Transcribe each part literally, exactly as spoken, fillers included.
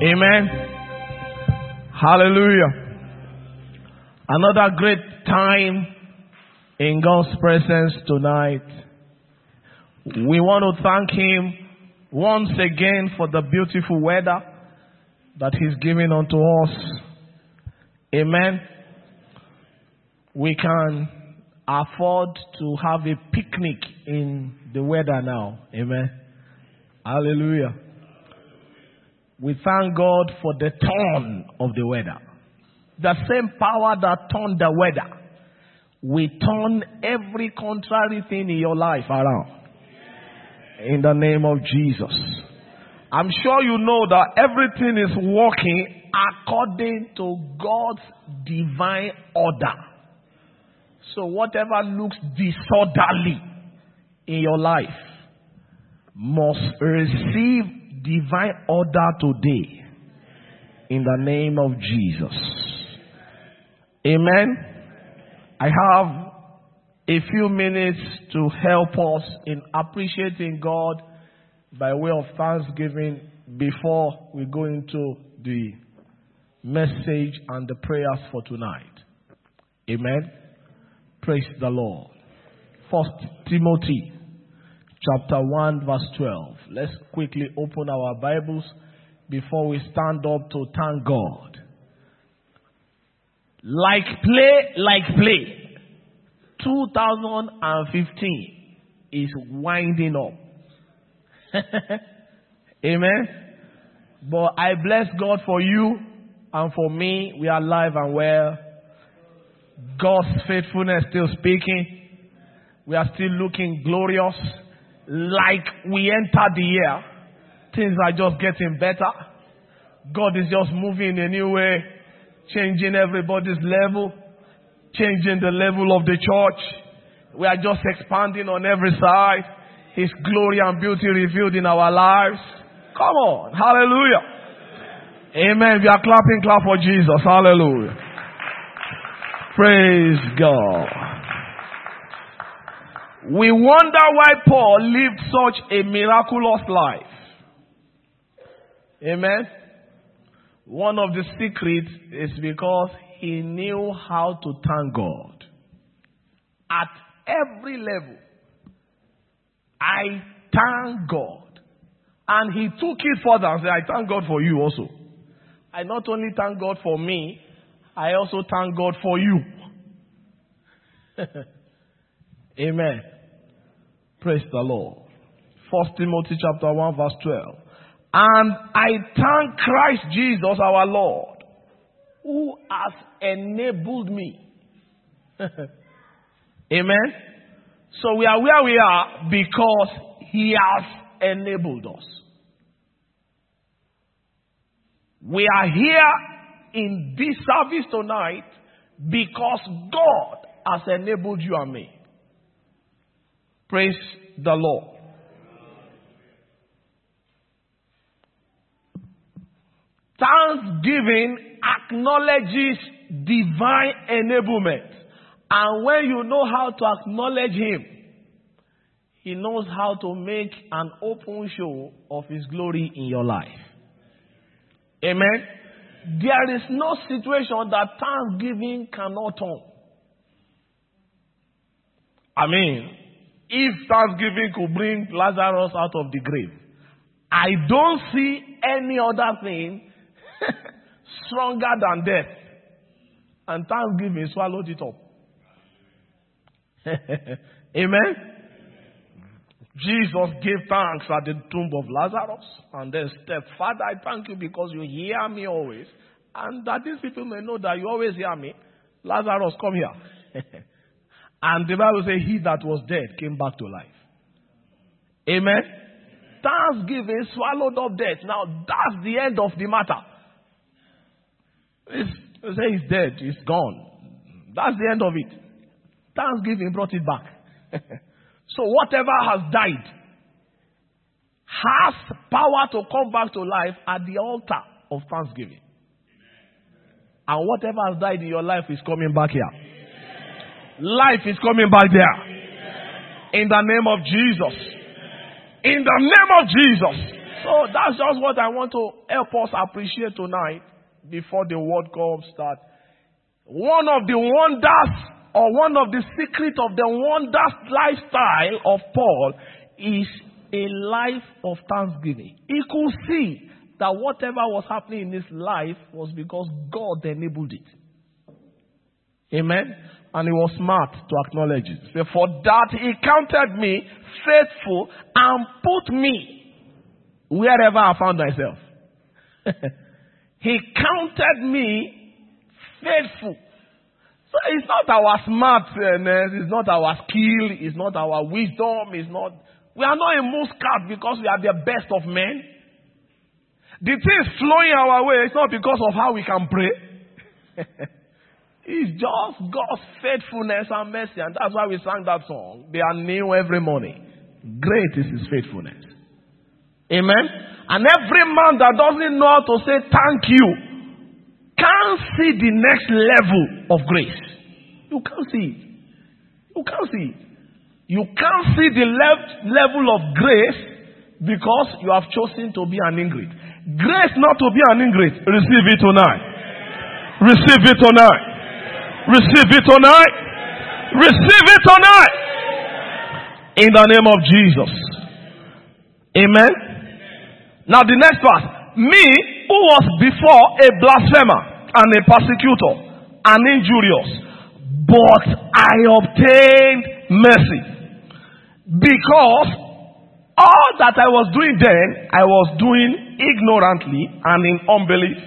Amen. Hallelujah. Another great time in God's presence tonight. We want to thank Him once again for the beautiful weather that He's giving unto us. Amen. We can afford to have a picnic in the weather now. Amen. Hallelujah. We thank God for the turn of the weather. The same power that turned the weather will turn every contrary thing in your life around. In the name of Jesus. I'm sure you know that everything is working according to God's divine order. So whatever looks disorderly in your life must receive divine order today. In the name of Jesus. Amen. I have a few minutes to help us in appreciating God by way of thanksgiving before we go into the message and the prayers for tonight. Amen. Praise the Lord. First Timothy chapter one verse twelve. Let's quickly open our Bibles before we stand up to thank God. Like play, like play. two thousand fifteen is winding up. Amen. But I bless God for you and for me. We are alive and well. God's faithfulness still speaking. We are still looking glorious. Like we entered the year, things are just getting better. God is just moving in a new way, changing everybody's level, changing the level of the church. We are just expanding on every side. His glory and beauty revealed in our lives. Come on. Hallelujah. Amen. We are clapping, clap for Jesus. Hallelujah. Praise God. We wonder why Paul lived such a miraculous life. Amen. One of the secrets is because he knew how to thank God. At every level, I thank God. And he took it further and said, I thank God for you also. I not only thank God for me, I also thank God for you. Amen. Praise the Lord. First Timothy chapter one verse twelve. And I thank Christ Jesus our Lord, who has enabled me. Amen. So we are where we are because He has enabled us. We are here in this service tonight because God has enabled you and me. Praise the Lord. Thanksgiving acknowledges divine enablement. And when you know how to acknowledge Him, He knows how to make an open show of His glory in your life. Amen. There is no situation that thanksgiving cannot turn. I mean, if thanksgiving could bring Lazarus out of the grave, I don't see any other thing stronger than death. And thanksgiving swallowed it up. Amen? Jesus gave thanks at the tomb of Lazarus and then said, Father, I thank you because you hear me always. And that these people may know that you always hear me. Lazarus, come here. And the Bible says, he that was dead came back to life. Amen? Thanksgiving swallowed up death. Now, that's the end of the matter. It's, you say he's dead, he's gone. That's the end of it. Thanksgiving brought it back. So whatever has died has power to come back to life at the altar of thanksgiving. And whatever has died in your life is coming back here. Life is coming back there. In the name of Jesus. In the name of Jesus. So that's just what I want to help us appreciate tonight before the World Cup starts. One of the wonders or one of the secrets of the wondrous lifestyle of Paul is a life of thanksgiving. He could see that whatever was happening in his life was because God enabled it. Amen? And he was smart to acknowledge it. So for that, he counted me faithful and put me wherever I found myself. He counted me faithful. So it's not our smartness, it's not our skill, it's not our wisdom, it's not... We are not a muscat because we are the best of men. The things flowing our way, it's not because of how we can pray. It's just God's faithfulness and mercy. And that's why we sang that song. They are new every morning. Great is his faithfulness. Amen? And every man that doesn't know how to say thank you can't see the next level of grace. You can't see it. You can't see it. You can't see the le- level of grace because you have chosen to be an ingrate. Grace not to be an ingrate. Receive it tonight. Receive it tonight. Receive it tonight. Receive it tonight. In the name of Jesus. Amen. Now the next verse. Me, who was before a blasphemer and a persecutor and injurious, but I obtained mercy. Because all that I was doing then, I was doing ignorantly and in unbelief.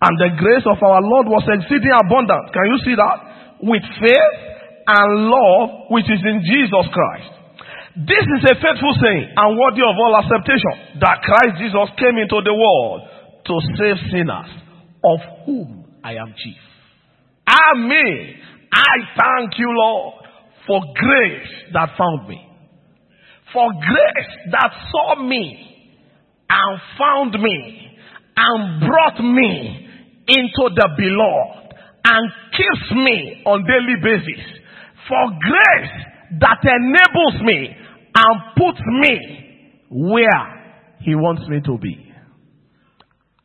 And the grace of our Lord was exceeding abundant. Can you see that? With faith and love which is in Jesus Christ. This is a faithful saying and worthy of all acceptation, that Christ Jesus came into the world to save sinners, of whom I am chief. Amen. I thank you, Lord, for grace that found me. For grace that saw me and found me and brought me into the beloved and keeps me on daily basis. For grace that enables me and puts me where he wants me to be.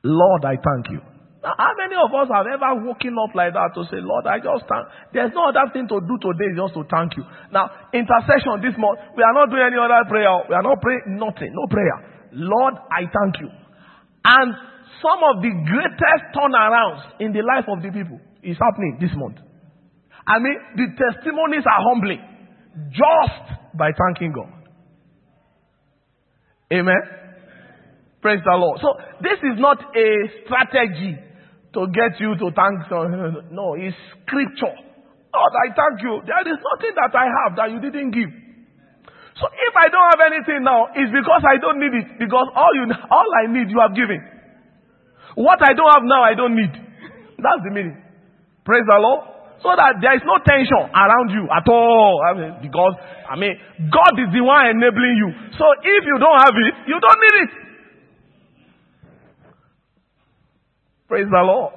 Lord, I thank you. Now, how many of us have ever woken up like that to say, Lord, I just thank... There's no other thing to do today just to thank you. Now, intercession this month, we are not doing any other prayer. We are not praying nothing, no prayer. Lord, I thank you. And some of the greatest turnarounds in the life of the people is happening this month. I mean, the testimonies are humbling just by thanking God. Amen? Praise the Lord. So, this is not a strategy to get you to thank someone. No, it's scripture. Lord, I thank you. There is nothing that I have that you didn't give. So if I don't have anything now, it's because I don't need it. Because all you, all I need, you have given. What I don't have now, I don't need. That's the meaning. Praise the Lord. So that there is no tension around you at all. I mean, because, I mean, God is the one enabling you. So if you don't have it, you don't need it. Praise the Lord.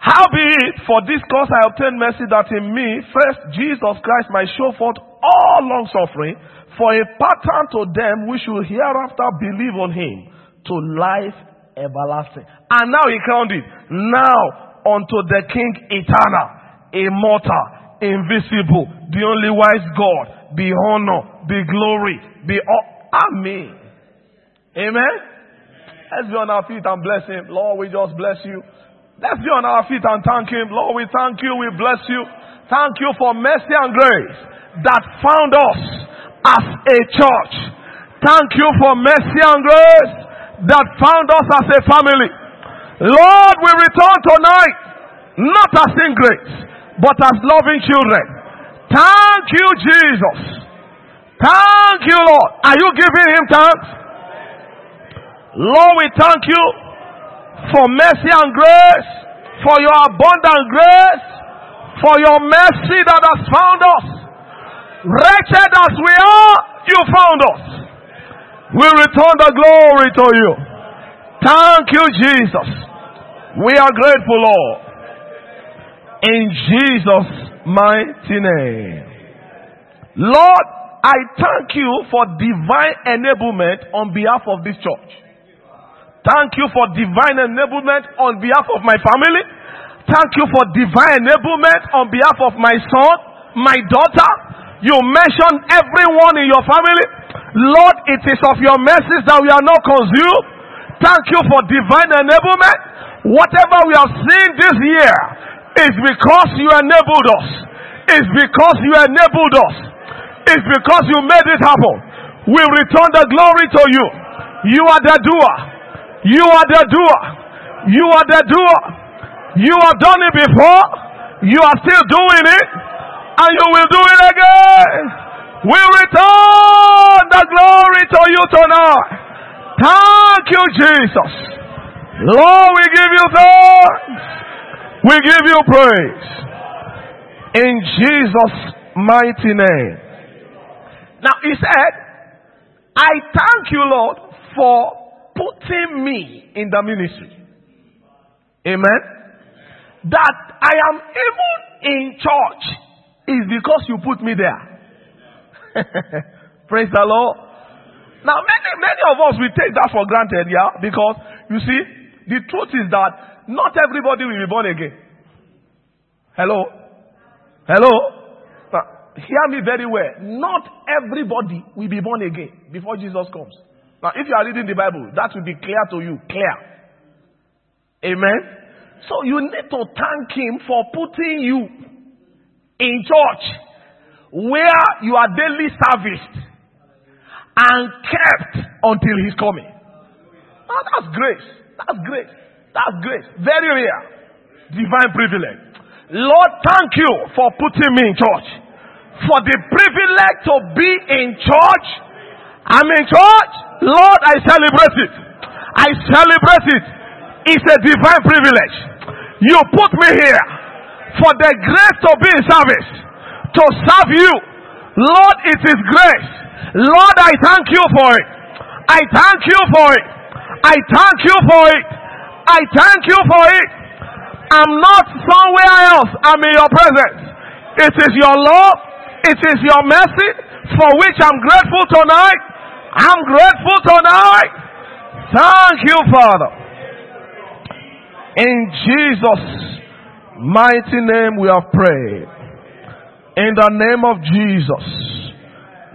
How be it, for this cause I obtained mercy, that in me, first Jesus Christ might show forth all long suffering, for a pattern to them which will hereafter believe on him, to life everlasting. And now he crowned it. Now unto the King eternal, immortal, invisible, the only wise God, be honor, be glory, be all. Amen. Amen. Let's be on our feet and bless him. Lord, we just bless you. Let's be on our feet and thank him. Lord, we thank you. We bless you. Thank you for mercy and grace that found us as a church. Thank you for mercy and grace that found us as a family. Lord, we return tonight, not as ingrates, but as loving children. Thank you, Jesus. Thank you, Lord. Are you giving him thanks? Lord, we thank you for mercy and grace, for your abundant grace, for your mercy that has found us. Wretched as we are, you found us. We return the glory to you. Thank you, Jesus. We are grateful, Lord. In Jesus' mighty name. Lord, I thank you for divine enablement on behalf of this church. Thank you for divine enablement on behalf of my family. Thank you for divine enablement on behalf of my son, my daughter. You mentioned everyone in your family. Lord, it is of your mercies that we are not consumed. Thank you for divine enablement. Whatever we have seen this year is because you enabled us. It's because you enabled us. It's because you made it happen. We return the glory to you. You are the doer. You are the doer. You are the doer. You have done it before. You are still doing it. And you will do it again. We return the glory to you tonight. Thank you, Jesus. Lord, we give you thanks. We give you praise. In Jesus' mighty name. Now, he said, I thank you, Lord, for putting me in the ministry. Amen. That I am even in church is because you put me there. Praise the Lord. Now, many, many of us, we take that for granted, yeah? Because, you see, the truth is that not everybody will be born again. Hello? Hello? Now, hear me very well. Not everybody will be born again before Jesus comes. Now, if you are reading the Bible, that will be clear to you. Clear. Amen? So, you need to thank him for putting you in church where you are daily serviced and kept until his coming. Now, that's grace. That's grace. That's grace. Very rare. Divine privilege. Lord, thank you for putting me in church. For the privilege to be in church. I'm in church. Lord, I celebrate it. I celebrate it. It's a divine privilege. You put me here for the grace to be in service, to serve you. Lord, it is grace. Lord, I thank you for it. I thank you for it. I thank you for it. I thank you for it. I'm not somewhere else. I'm in your presence. It is your love. It is your mercy for which I'm grateful tonight. I'm grateful tonight. Thank you, Father. In Jesus' mighty name we have prayed. In the name of Jesus.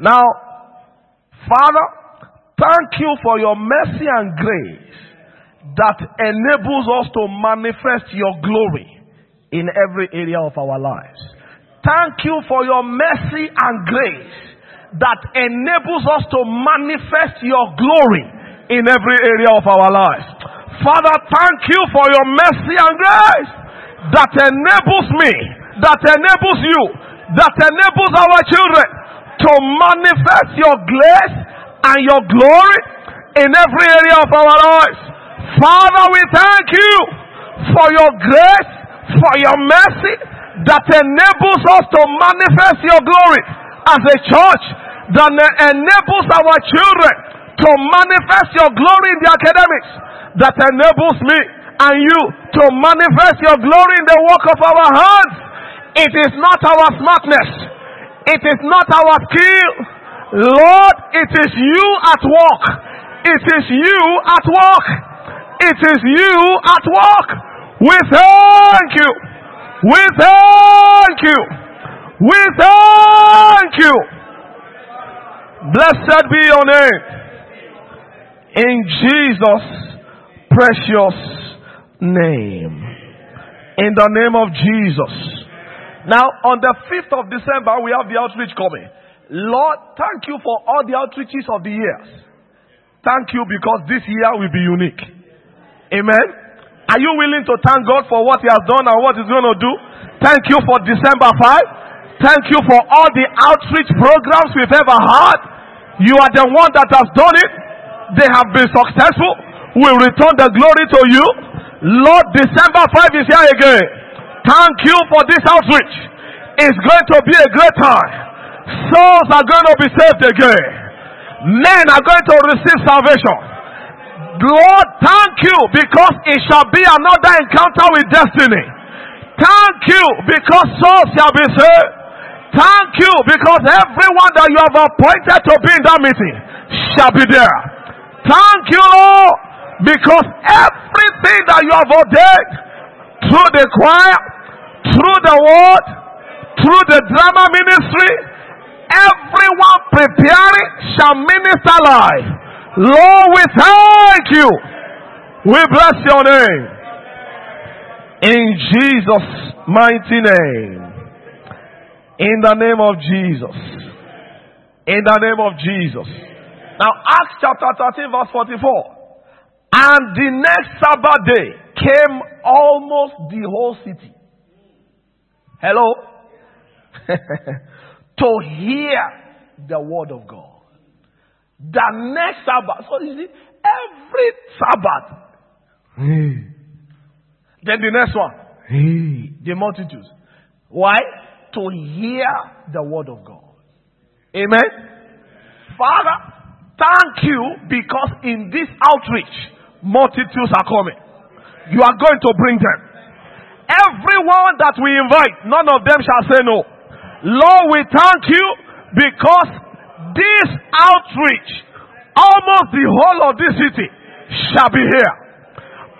Now, Father, thank you for your mercy and grace that enables us to manifest your glory in every area of our lives. Thank you for your mercy and grace that enables us to manifest your glory in every area of our lives. Father, thank you for your mercy and grace that enables me, that enables you, that enables our children to manifest your grace and your glory in every area of our lives. Father, we thank you for your grace, for your mercy that enables us to manifest your glory as a church, that enables our children to manifest your glory in the academics, that enables me and you to manifest your glory in the work of our hands. It is not our smartness. It is not our skill. Lord, it is you at work. It is you at work. It is you at work. We thank you. We thank you. We thank you. Blessed be your name. In Jesus' precious name. In the name of Jesus. Now, on the fifth of December, we have the outreach coming. Lord, thank you for all the outreaches of the years. Thank you because this year will be unique. Amen. Are you willing to thank God for what he has done and what he's going to do? Thank you for December fifth. Thank you for all the outreach programs we've ever had. You are the one that has done it. They have been successful. We return the glory to you. Lord, December fifth is here again. Thank you for this outreach. It's going to be a great time. Souls are going to be saved again. Men are going to receive salvation. Lord, thank you because it shall be another encounter with destiny. Thank you because souls shall be saved. Thank you, because everyone that you have appointed to be in that meeting shall be there. Thank you, Lord, because everything that you have ordained through the choir, through the word, through the drama ministry, everyone preparing shall minister life. Lord, we thank you. We bless your name. In Jesus' mighty name. In the name of Jesus. In the name of Jesus. Now, Acts chapter thirteen, verse forty-four. And the next Sabbath day came almost the whole city. Hello? To hear the word of God. The next Sabbath. So you see, every Sabbath. Hey. Then the next one. Hey. The multitudes. Why? To hear the word of God. Amen? Father, thank you, because in this outreach, multitudes are coming. You are going to bring them. Everyone that we invite, none of them shall say no. Lord, we thank you, because this outreach, almost the whole of this city shall be here.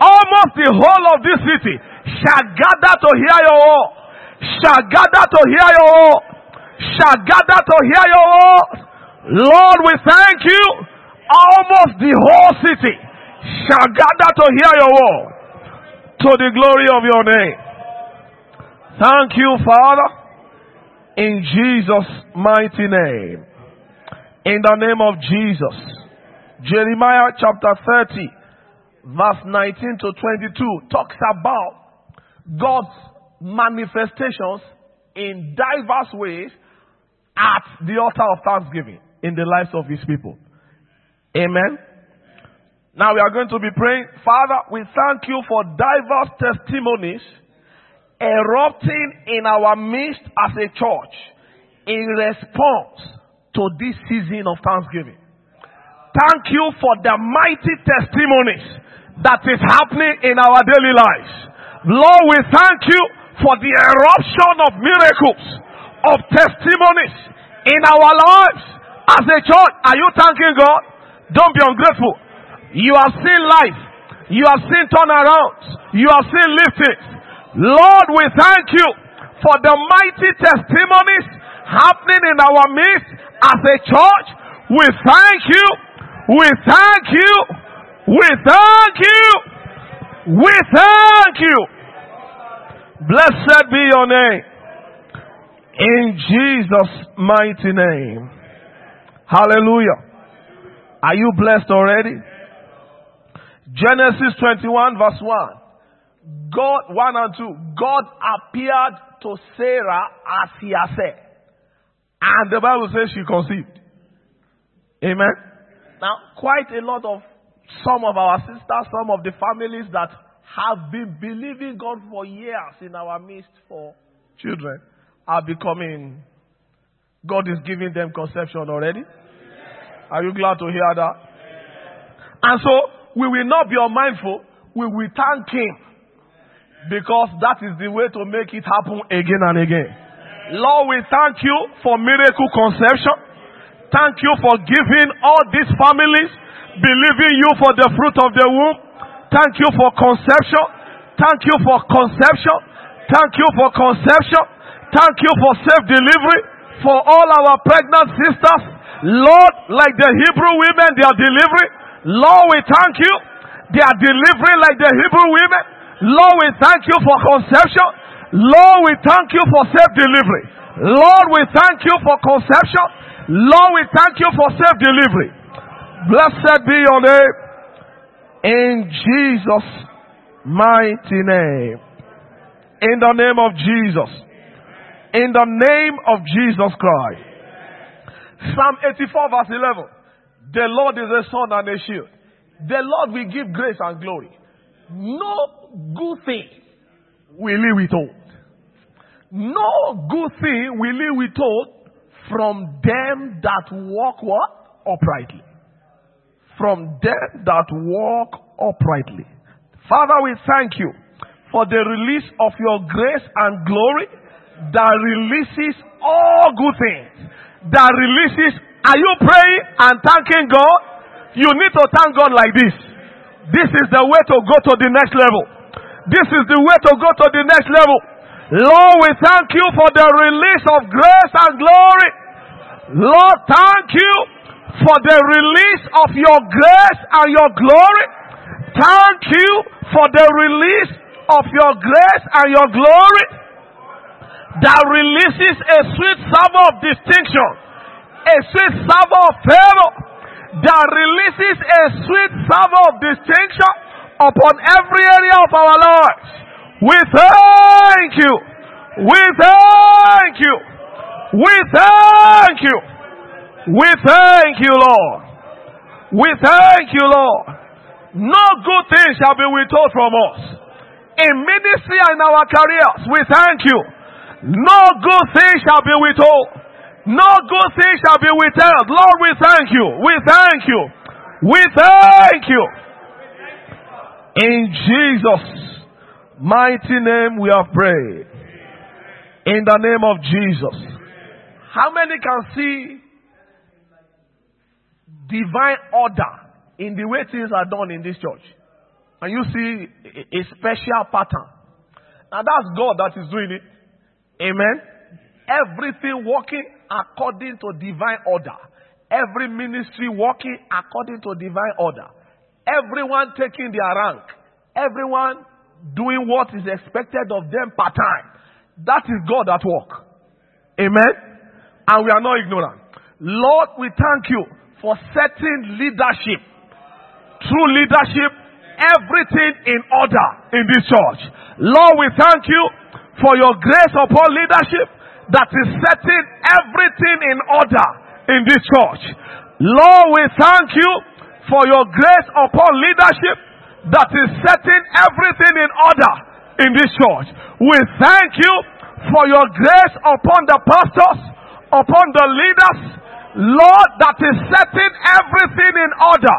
Almost the whole of this city shall gather to hear your word. Shall gather to hear your word. Shall gather to hear your word. Lord, we thank you. Almost the whole city shall gather to hear your word. To the glory of your name. Thank you, Father. In Jesus' mighty name. In the name of Jesus. Jeremiah chapter thirty, verse nineteen to twenty-two, talks about God's manifestations in diverse ways at the altar of thanksgiving in the lives of his people. Amen. Now we are going to be praying. Father, we thank you for diverse testimonies erupting in our midst as a church in response to this season of thanksgiving. Thank you for the mighty testimonies that is happening in our daily lives. Lord, we thank you for the eruption of miracles, of testimonies in our lives as a church. Are you thanking God? Don't be ungrateful. You have seen life. You have seen turnarounds. You have seen liftings. Lord, we thank you for the mighty testimonies happening in our midst as a church. We thank you. We thank you. We thank you. We thank you. Blessed be your name. In Jesus' mighty name. Hallelujah. Are you blessed already? Genesis twenty-one verse one. God, one and two. God appeared to Sarah as he had said. And the Bible says she conceived. Amen. Now, quite a lot of some of our sisters, some of the families that have been believing God for years in our midst for children are becoming, God is giving them conception already. Yes. Are you glad to hear that? Yes. And so, we will not be unmindful, we will thank him, because that is the way to make it happen again and again. Yes. Lord, we thank you for miracle conception. Thank you for giving all these families, believing you for the fruit of the womb. Thank you for conception. Thank you for conception. Thank you for conception. Thank you for safe delivery for all our pregnant sisters. Lord, like the Hebrew women, they are delivering. Lord, we thank you. They are delivering like the Hebrew women. Lord, we thank you for conception. Lord, we thank you for safe delivery. Lord, we thank you for conception. Lord, we thank you for safe delivery. Blessed be your name. In Jesus' mighty name. In the name of Jesus. In the name of Jesus Christ. Psalm eighty-four verse eleven. The Lord is a sun and a shield. The Lord will give grace and glory. No good thing will he withhold. No good thing will he withhold from them that walk what? Uprightly. From them that walk uprightly. Father, we thank you for the release of your grace and glory that releases all good things that releases. Are you praying and thanking God? You need to thank God like this. This is the way to go to the next level. This is the way to go to the next level. Lord, we thank you for the release of grace and glory. Lord, thank you for the release of your grace and your glory. Thank you for the release of your grace and your glory that releases a sweet savour of distinction, a sweet savour of favor, that releases a sweet savour of distinction upon every area of our lives. We thank you. We thank you. We thank you. We thank you, Lord. We thank you, Lord. No good thing shall be withheld from us. In ministry and in our careers, we thank you. No good thing shall be withheld. No good thing shall be withheld. Lord, we thank you. We thank you. We thank you. In Jesus' mighty name we have prayed. In the name of Jesus. How many can see divine order in the way things are done in this church? And you see a special pattern. Now that's God that is doing it. Amen. Everything working according to divine order. Every ministry working according to divine order. Everyone taking their rank. Everyone doing what is expected of them part time. That is God at work. Amen. And we are not ignorant. Lord, we thank you for setting leadership. True leadership. Everything in order in this church. Lord, we thank you for your grace upon leadership that is setting everything in order in this church. Lord, we thank you for your grace upon leadership that is setting everything in order in this church. We thank you for your grace upon the pastors, upon the leaders, Lord, that is setting everything in order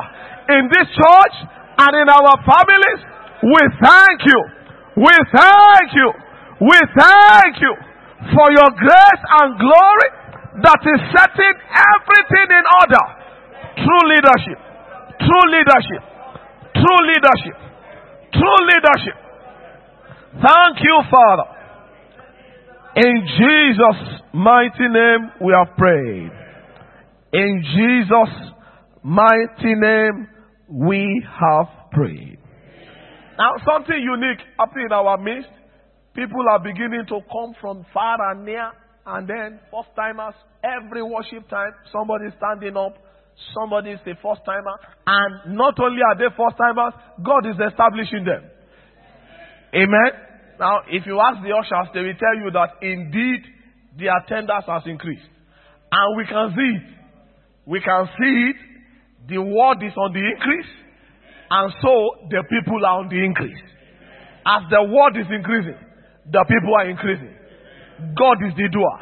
in this church and in our families. We thank you. We thank you. We thank you for your grace and glory that is setting everything in order. True leadership. True leadership. True leadership. True leadership. Thank you, Father. In Jesus' mighty name we have prayed. In Jesus' mighty name we have prayed. Now something unique happened in our midst. People are beginning to come from far and near, and then first-timers, every worship time, somebody's standing up, somebody's a first-timer, and not only are they first-timers, God is establishing them. Amen? Now, if you ask the ushers, they will tell you that indeed, the attendance has increased. And we can see it. We can see it. The word is on the increase, and so the people are on the increase. As the word is increasing, the people are increasing. God is the doer.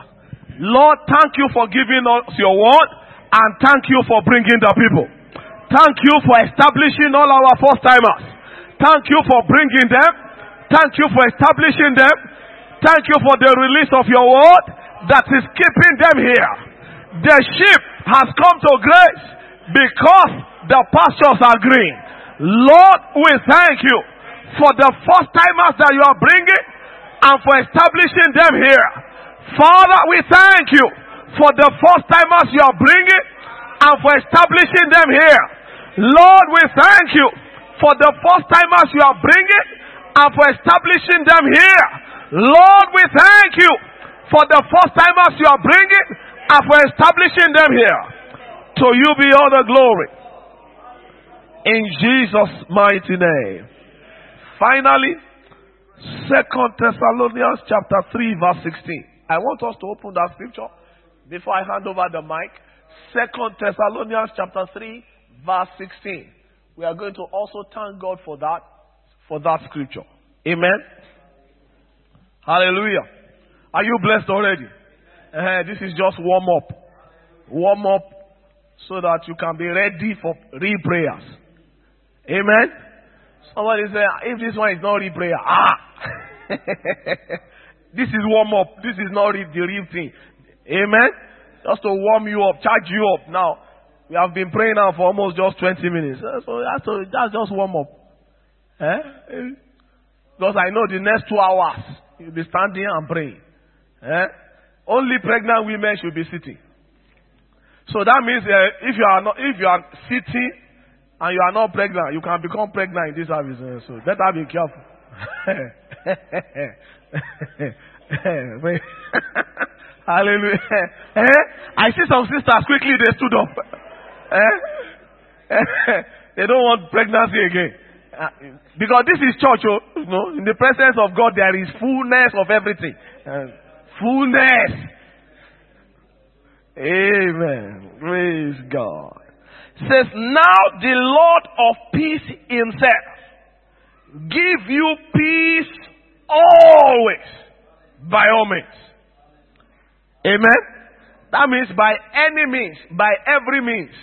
Lord, thank you for giving us your word, and thank you for bringing the people. Thank you for establishing all our first-timers. Thank you for bringing them. Thank you for establishing them. Thank you for the release of your word that is keeping them here. The sheep has come to grace because the pastures are green. Lord, we thank you for the first-timers that you are bringing, and for establishing them here. Father, we thank you for the first-timers you are bringing and for establishing them here. Lord, we thank you for the first-timers you are bringing and for establishing them here. Lord, we thank you for the first-timers you are bringing and for establishing them here. To you be all the glory. In Jesus' mighty name. Finally, Second Thessalonians chapter three verse sixteen. I want us to open that scripture before I hand over the mic. Second Thessalonians chapter three verse sixteen. We are going to also thank God for that, for that scripture. Amen. Hallelujah. Are you blessed already? Uh, this is just warm up. Warm up so that you can be ready for real prayers. Amen. Somebody say, if this one is not real prayer, ah! This is warm up. This is not the real thing. Amen? Just to warm you up, charge you up. Now, we have been praying now for almost just twenty minutes. So that's, a, that's just warm up. Eh? Because I know the next two hours, you'll be standing and praying. Eh? Only pregnant women should be sitting. So that means uh, if you are not, if you are sitting and you are not pregnant, you can become pregnant in this service. Uh, so better be careful. Hallelujah. Eh? I see some sisters quickly they stood up. Eh? They don't want pregnancy again. Uh, because this is church, oh, you know, in the presence of God there is fullness of everything. Uh, fullness. Amen. Praise God. Says, now the Lord of peace himself give you peace always by all means. Amen. That means by any means, by every means.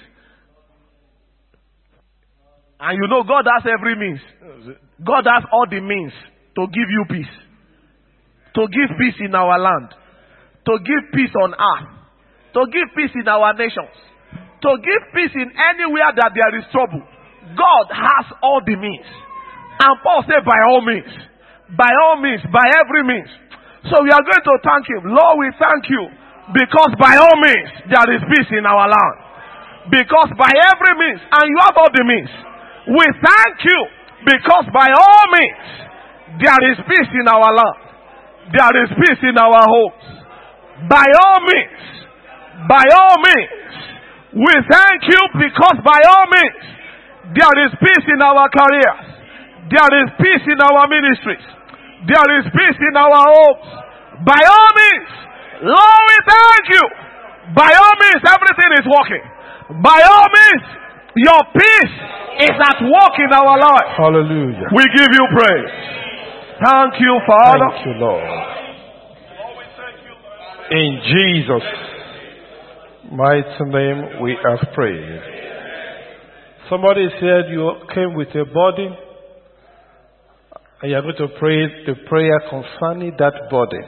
And you know God has every means. God has all the means to give you peace. To give peace in our land. To give peace on earth. To give peace in our nations. To give peace in anywhere that there is trouble. God has all the means. And Paul said, by all means. By all means. By every means. So we are going to thank him. Lord, we thank you. Because by all means, there is peace in our land. Because by every means, and you have all the means. We thank you. Because by all means, there is peace in our land. There is peace in our homes. By all means. By all means, we thank you because by all means, there is peace in our careers. There is peace in our ministries. There is peace in our homes. By all means, Lord, we thank you. By all means, everything is working. By all means, your peace is at work in our life. Hallelujah. We give you praise. Thank you, Father. Thank you, Lord. In Jesus' mighty name we have prayed. Somebody said you came with a burden and you are going to pray the prayer concerning that burden.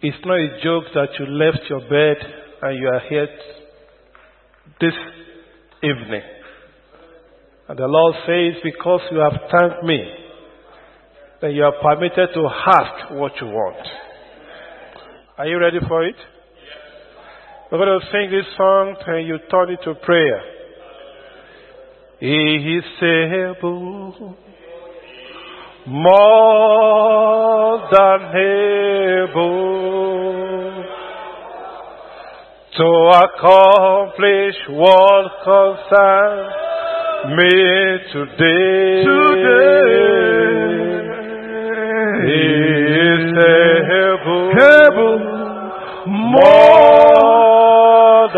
It's not a joke that you left your bed and you are here this evening. And the Lord says, because you have thanked me, that you are permitted to ask what you want. Are you ready for it? We're going to sing this song and you turn it to prayer. He is able, more than able, to accomplish what concerns me today. Today, He is able, able more.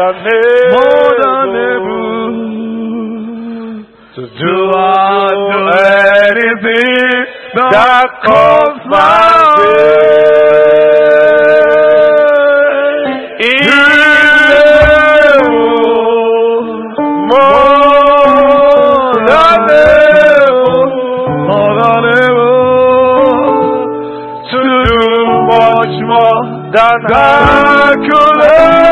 More than able to do anything that comes my way. He is able, more than able, more than able to do much more than I could ever.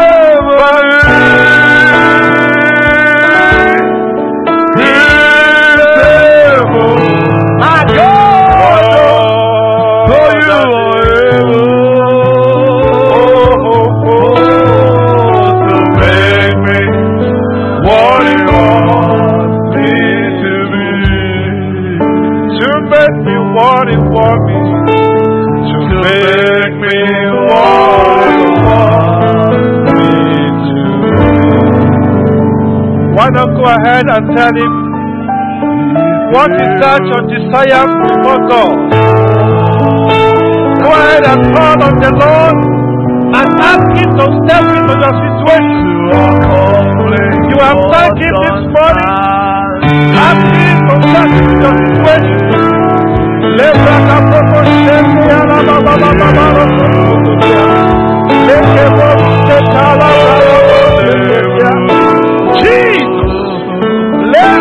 Go ahead and tell him what is that your desire before God. Go ahead and call on the Lord and ask him to step into your situation. You have thanked him this morning. Ask him to step into your situation. Let us have the first step. Jesus. Let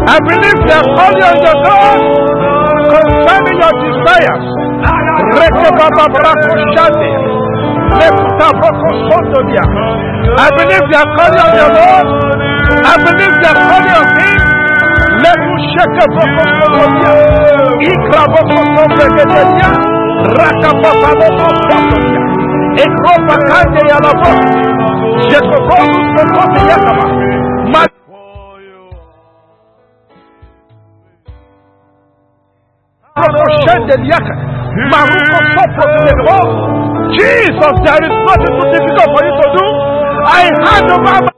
I believe the holy of your God concerning your desires. I believe the holy of your Lord. I believe the holy of Him. Let you shake a book of Raka papa moto sakoya, ekropa kanje ya labo, jekoko kokote yakaba. Maruko shende yaka, maruko sopo tebo. Jesus, there is nothing too difficult for you to do. I hand over.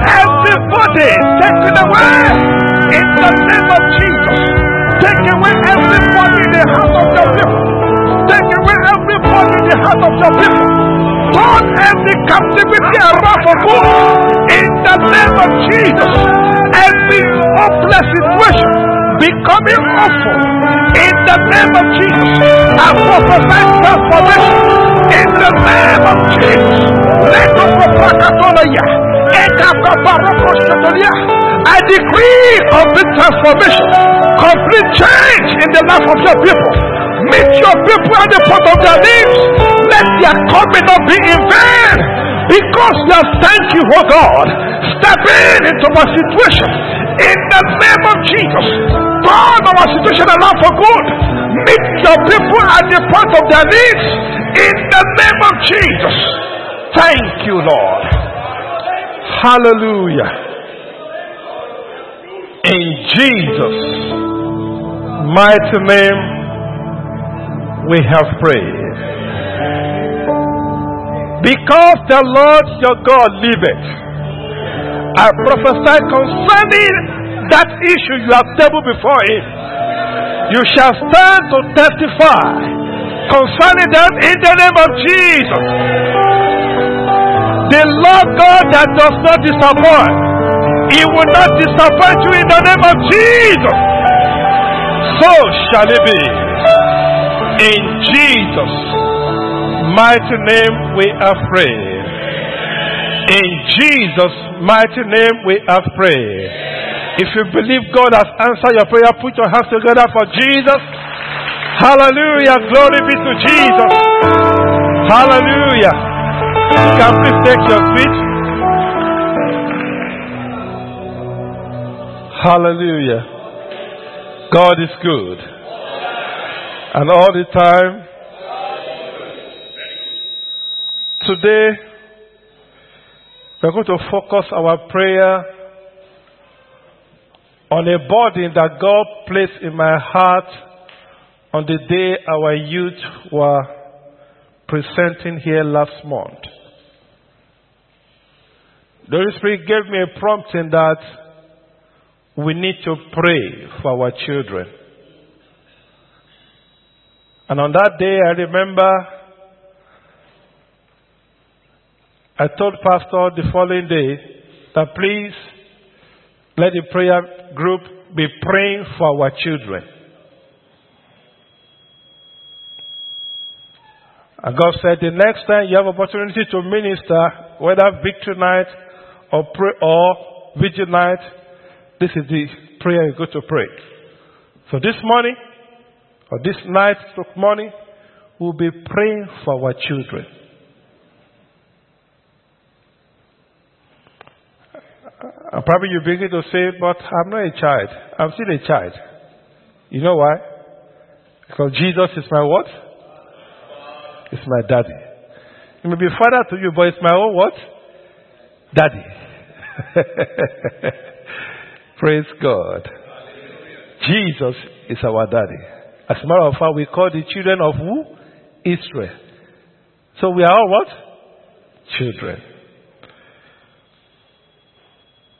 Everybody taken away in the name of Jesus. Take away everybody in the heart of your people. Take away everybody in the heart of your people. Turn every captivity around for good in the name of Jesus. Every hopeless situation becoming hopeful in the name of Jesus. I prophesy transformation in the name of Jesus. Let us proclaim. I decree complete transformation, complete change in the life of your people. Meet your people at the point of their lips. Let their coming not be in vain, because they have thanked you, oh God. Step in into my situation in the name of Jesus. Turn our situation around for good. Meet your people at the point of their needs in the name of Jesus. Thank you, Lord. Hallelujah. In Jesus' mighty name we have prayed. Because the Lord your God liveth, I prophesy concerning that issue you have tabled before him. You shall stand to testify concerning them in the name of Jesus. The Lord God that does not disappoint, He will not disappoint you in the name of Jesus. So shall it be. In Jesus' mighty name we are prayed. In Jesus' mighty name we are prayed. If you believe God has answered your prayer, put your hands together for Jesus. Hallelujah. Glory be to Jesus. Hallelujah. You can please take your seat. Hallelujah. God is good. And all the time. Today, we are going to focus our prayer on a burden that God placed in my heart on the day our youth were presenting here last month. The Holy Spirit gave me a prompting that we need to pray for our children. And on that day, I remember I told Pastor the following day that please let the prayer group be praying for our children. And God said, the next time you have opportunity to minister, whether victory night, Or, pray, or vigil night, this is the prayer you go to pray. So this morning, or this night, morning, we'll be praying for our children. And probably you begin to say, but I'm not a child. I'm still a child. You know why? Because Jesus is my what? It's my daddy. He may be father to you, but it's my own what? Daddy. Praise God. Jesus is our daddy. As a matter of fact, we call the children of who? Israel. So we are all what? Children.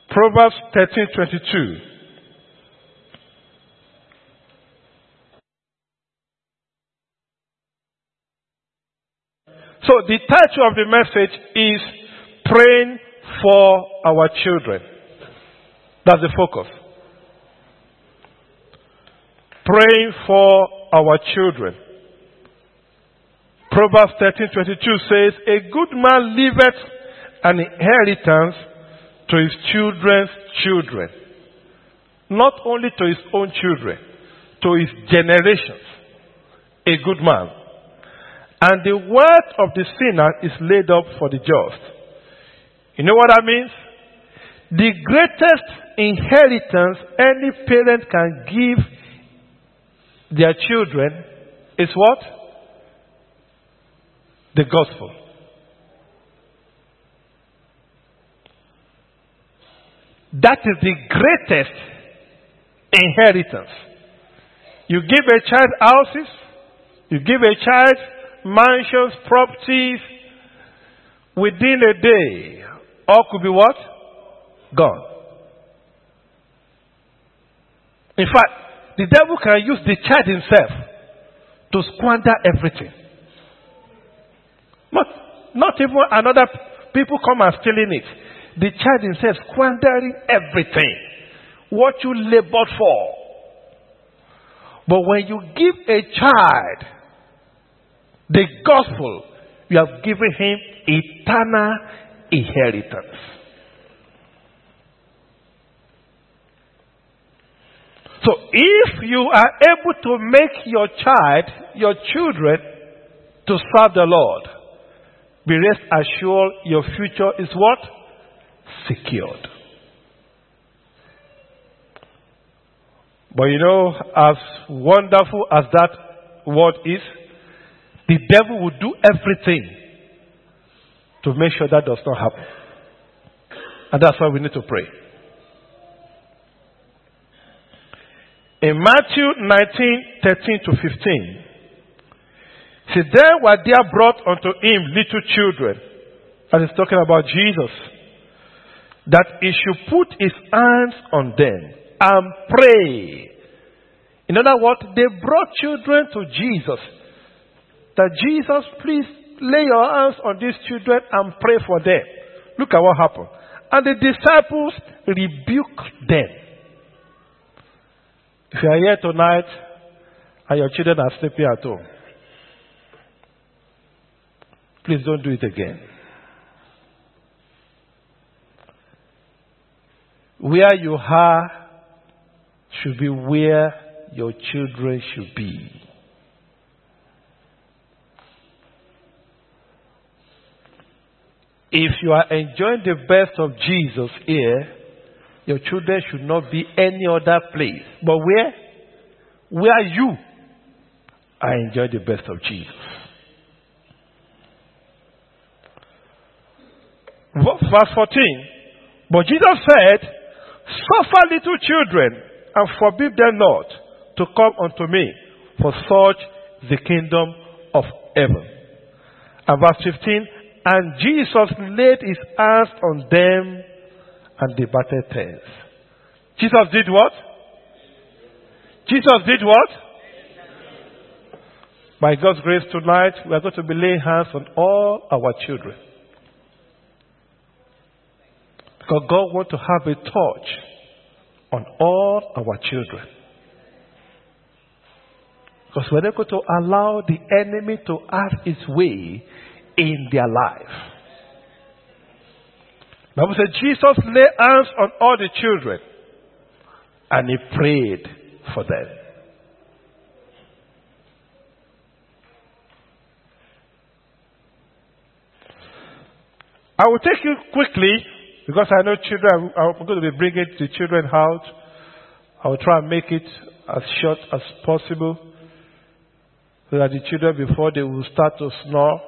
Proverbs thirteen twenty two. So the title of the message is praying for our children. That's the focus. Praying for our children. Proverbs thirteen twenty-two says, a good man leaveth an inheritance to his children's children. Not only to his own children, to his generations. A good man. And the wealth of the sinner is laid up for the just. You know what that means? The greatest inheritance any parent can give their children is what? The gospel. That is the greatest inheritance. You give a child houses, you give a child mansions, properties, within a day, all could be what? Gone. In fact, the devil can use the child himself to squander everything. Not, not even another people come and stealing it. The child himself squandering everything. What you labored for. But when you give a child the gospel, you have given him eternal inheritance. So if you are able to make your child, your children, to serve the Lord, be rest assured your future is what? Secured. But you know, as wonderful as that word is, the devil will do everything to make sure that does not happen. And that's why we need to pray. In Matthew nineteen, thirteen to fifteen, see, there were there brought unto him little children, and he's talking about Jesus, that he should put his hands on them and pray. In other words, they brought children to Jesus, that Jesus, please lay your hands on these children and pray for them. Look at what happened. And the disciples rebuked them. If you are here tonight and your children are sleeping at home, please don't do it again. Where you are should be where your children should be. If you are enjoying the best of Jesus here, your children should not be any other place. But where? Where you I enjoy the best of Jesus. Verse fourteen. But Jesus said, suffer little children and forbid them not to come unto me, for such is the kingdom of heaven. And verse fifteen. And Jesus laid his hands on them and departed thence. Jesus did what? Jesus did what? By God's grace tonight, we are going to be laying hands on all our children. Because God wants to have a touch on all our children. Because we're not going to allow the enemy to have his way in their life. The Bible said Jesus laid hands on all the children and he prayed for them. I will take you quickly because I know children, I'm going to be bringing the children out. I will try and make it as short as possible so that the children, before they will start to snore,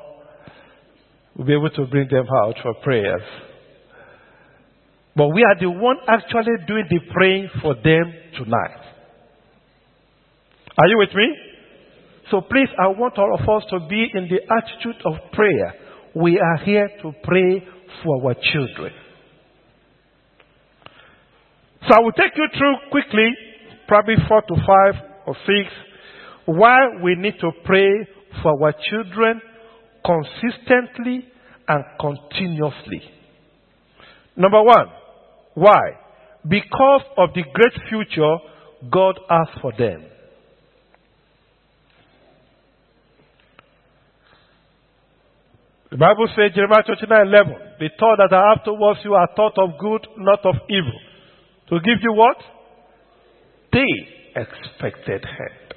will be able to bring them out for prayers. But we are the one actually doing the praying for them tonight. Are you with me? So please, I want all of us to be in the attitude of prayer. We are here to pray for our children. So I will take you through quickly, probably four to five or six, why we need to pray for our children consistently and continuously. Number one, why? Because of the great future God has for them. The Bible says, Jeremiah twenty-nine eleven, the thought that I have towards you are thought of good, not of evil, to give you what? The expected help.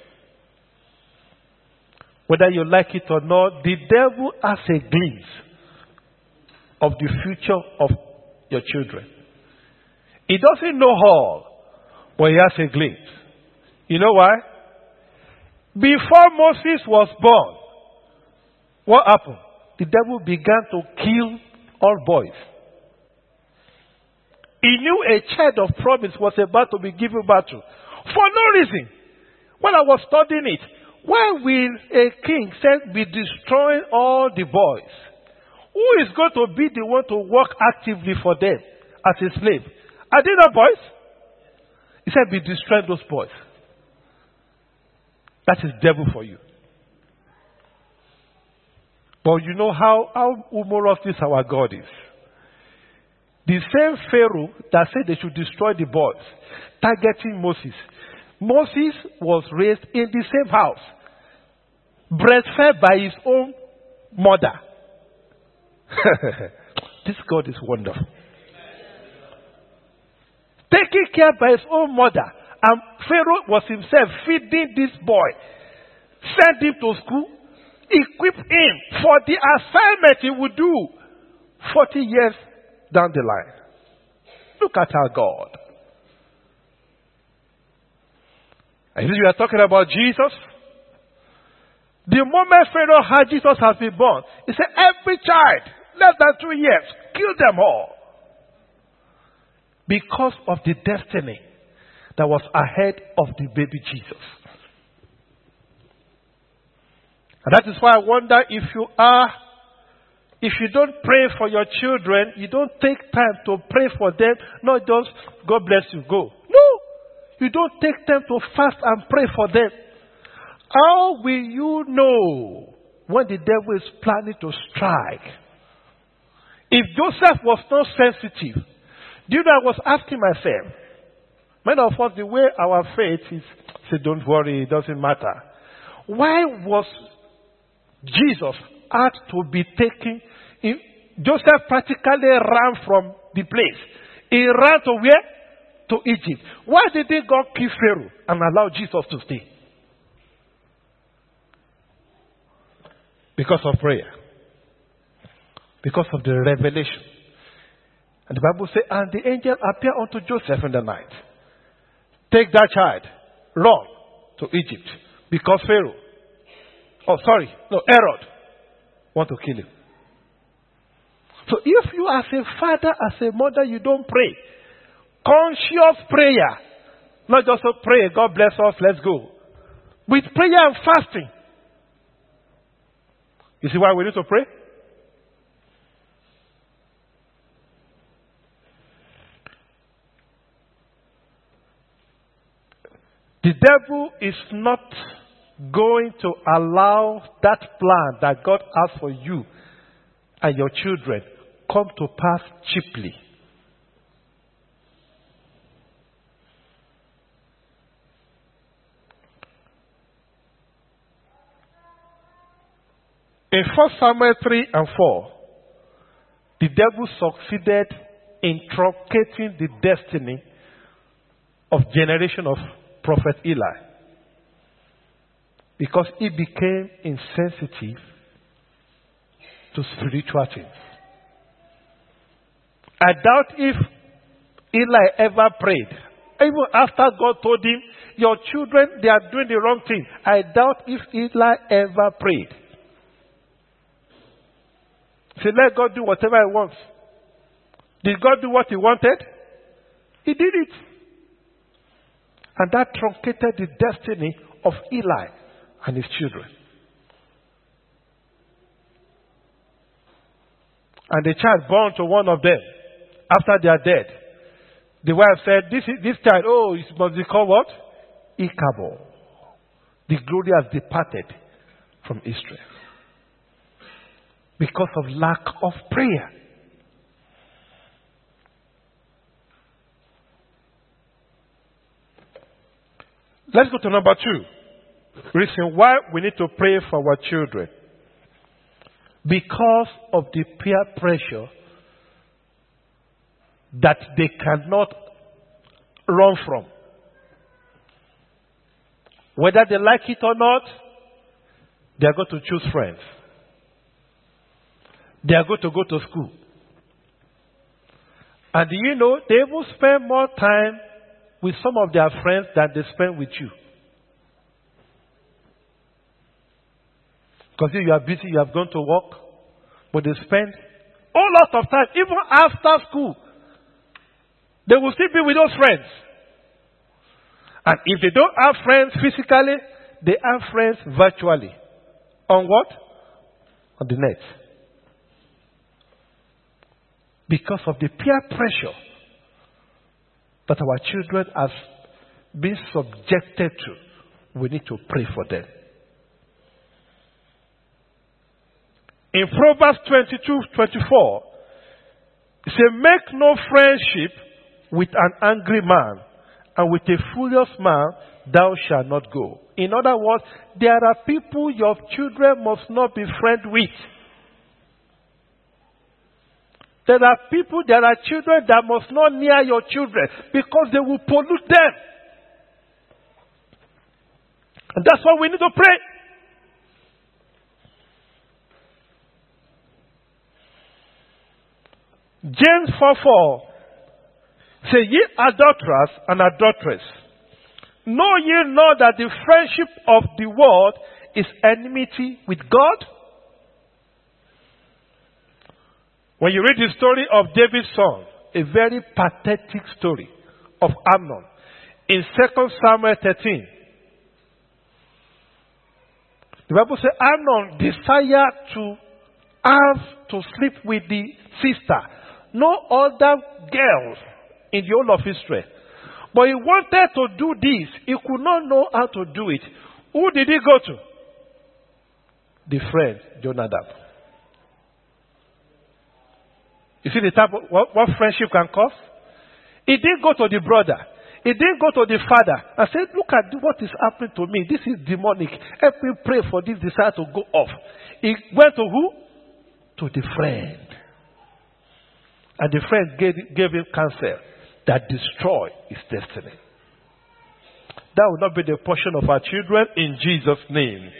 Whether you like it or not, the devil has a glimpse of the future of your children. He doesn't know all, but he has a glimpse. You know why? Before Moses was born, what happened? The devil began to kill all boys. He knew a child of promise was about to be given birth to, for no reason. When I was studying it, why will a king say be destroying all the boys? Who is going to be the one to work actively for them as a slave? Are they not boys? He said, be destroying those boys. That is devil for you. But you know how, how humorous this our God is. The same Pharaoh that said they should destroy the boys, targeting Moses. Moses was raised in the same house, breastfed by his own mother. This God is wonderful. Taking care by his own mother, and Pharaoh was himself feeding this boy, sent him to school, equip him for the assignment he would do forty years down the line. Look at our God. And we are talking about Jesus. The moment Pharaoh had Jesus has been born, he said, every child less than two years, kill them all. Because of the destiny that was ahead of the baby Jesus. And that is why I wonder if you are, if you don't pray for your children, you don't take time to pray for them, not just, God bless you, go. No! You don't take time to fast and pray for them. How will you know when the devil is planning to strike? If Joseph was not sensitive, do you know I was asking myself, many of us, the way our faith is, say, don't worry, it doesn't matter. Why was Jesus had to be taken? Joseph practically ran from the place. He ran to where? To Egypt. Why did they go kill Pharaoh and allow Jesus to stay? Because of prayer. Because of the revelation. And the Bible says, and the angel appeared unto Joseph in the night. Take that child, run to Egypt. Because Pharaoh, oh sorry, no, Herod, want to kill him. So if you as a father, as a mother, you don't pray. Conscious prayer. Not just a prayer, God bless us, let's go. With prayer and fasting. You see why we need to pray? The devil is not going to allow that plan that God has for you and your children come to pass cheaply. In First Samuel three and four, the devil succeeded in truncating the destiny of generation of Prophet Eli, because he became insensitive to spiritual things. I doubt if Eli ever prayed. Even after God told him, your children, they are doing the wrong thing. I doubt if Eli ever prayed. He said, let God do whatever he wants. Did God do what he wanted? He did it. And that truncated the destiny of Eli and his children. And the child born to one of them, after they are dead, the wife said, this, this child, oh, it must be called what? Ichabod. The glory has departed from Israel. Because of lack of prayer. Let's go to number two. Reason why we need to pray for our children. Because of the peer pressure that they cannot run from. Whether they like it or not, they are going to choose friends. They are going to go to school. And you know, they will spend more time with some of their friends than they spend with you. Because you are busy, you have gone to work, but they spend a lot of time, even after school. They will still be with those friends. And if they don't have friends physically, they have friends virtually. On what? On the net. Because of the peer pressure that our children have been subjected to, we need to pray for them. In Proverbs twenty-two twenty-four, it says, make no friendship with an angry man, and with a furious man thou shalt not go. In other words, there are people your children must not be friends with. There are people, there are children that must not near your children, because they will pollute them. And that's why we need to pray. James four four say, ye adulterers and adulteress, know ye not that the friendship of the world is enmity with God? When you read the story of David's son, a very pathetic story of Amnon, in Second Samuel thirteen, the Bible says Amnon desired to have to sleep with the sister. No other girl in the whole of Israel. But he wanted to do this. He could not know how to do it. Who did he go to? The friend, Jonadab. You see the type of what, what friendship can cause? He didn't go to the brother. He didn't go to the father and say, look at what is happening to me. This is demonic. Help me pray for this desire to go off. He went to who? To the friend. And the friend gave, gave him cancer that destroyed his destiny. That will not be the portion of our children in Jesus' name. Amen.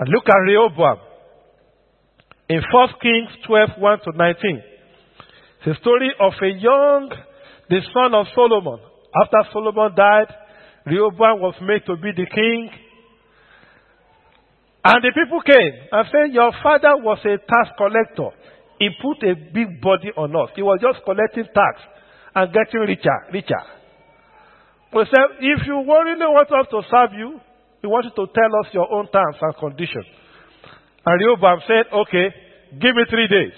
And look at Rehoboam. In First Kings twelve, one to nineteen. It's a story of a young, the son of Solomon. After Solomon died, Rehoboam was made to be the king. And the people came and said, your father was a tax collector. He put a big body on us. He was just collecting tax and getting richer, richer. We said, if you really want us to serve you, we want you to tell us your own terms and conditions. And Rehoboam said, okay, give me three days.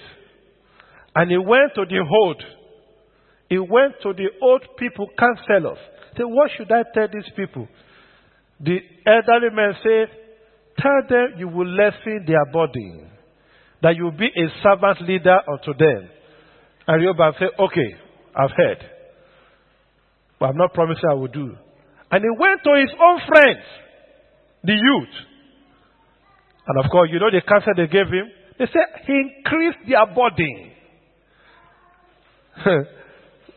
And he went to the old. He went to the old people, counselors. He said, what should I tell these people? The elderly man said, tell them you will lessen their burden, that you will be a servant leader unto them. And Rehoboam said, okay, I've heard. But I'm not promising I will do. And he went to his own friends, the youth. And of course, you know the counsel they gave him? They said, he increased their burden.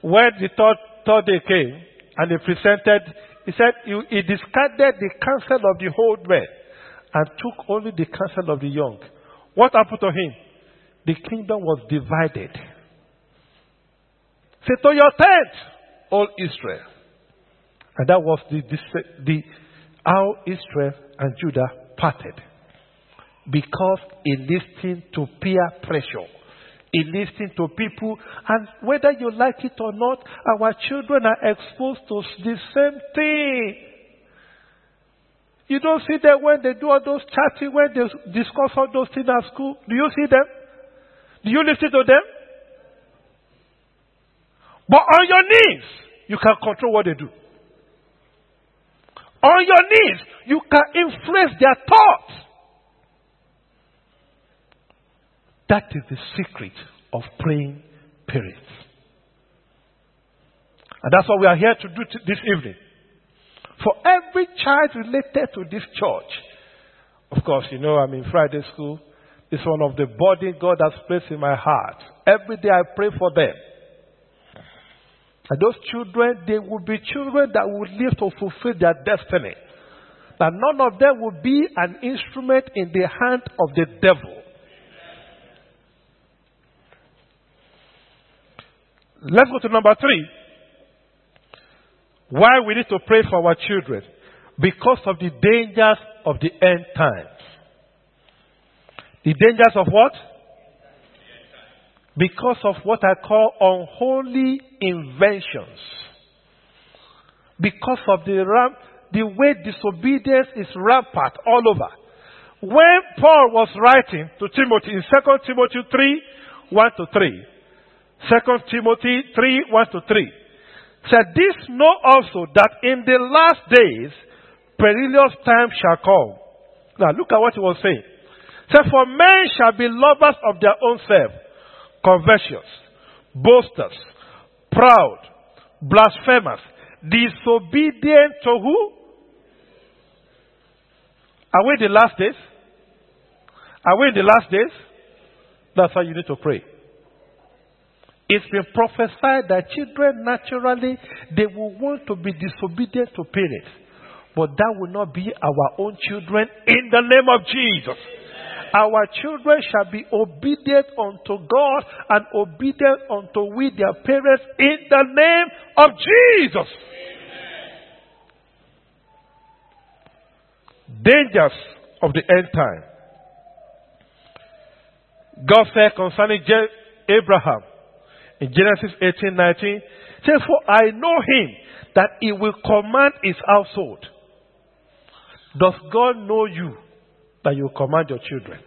When the third, third day came, and he presented, he said, he, he discarded the counsel of the old men and took only the counsel of the young. What happened to him? The kingdom was divided. Say, to your tent, all Israel. And that was the, the, the how Israel and Judah parted. Because he listened to peer pressure. He listens to people, and whether you like it or not, our children are exposed to the same thing. You don't see them when they do all those chatting, when they discuss all those things at school. Do you see them? Do you listen to them? But on your knees, you can control what they do. On your knees, you can influence their thoughts. That is the secret of praying parents. And that's what we are here to do t- this evening. For every child related to this church. Of course, you know, I'm in Friday school. It's one of the body God has placed in my heart. Every day I pray for them. And those children, they will be children that will live to fulfill their destiny. That none of them will be an instrument in the hand of the devil. Let's go to number three. Why we need to pray for our children? Because of the dangers of the end times. The dangers of what? Because of what I call unholy inventions. Because of the ramp, the way disobedience is rampant all over. When Paul was writing to Timothy in Second Timothy three, one to three. Second Timothy three, one to three. Said, this know also that in the last days, perilous times shall come. Now look at what he was saying. Said, for men shall be lovers of their own self, covetous, boasters, proud, blasphemers, disobedient to who? Are we in the last days? Are we in the last days? That's how you need to pray. It's been prophesied that children naturally, they will want to be disobedient to parents. But that will not be our own children in the name of Jesus. Our children shall be obedient unto God and obedient unto we their parents in the name of Jesus. Amen. Dangers of the end time. God said concerning Abraham, in Genesis eighteen nineteen, says, for I know him that he will command his household. Does God know you that you command your children?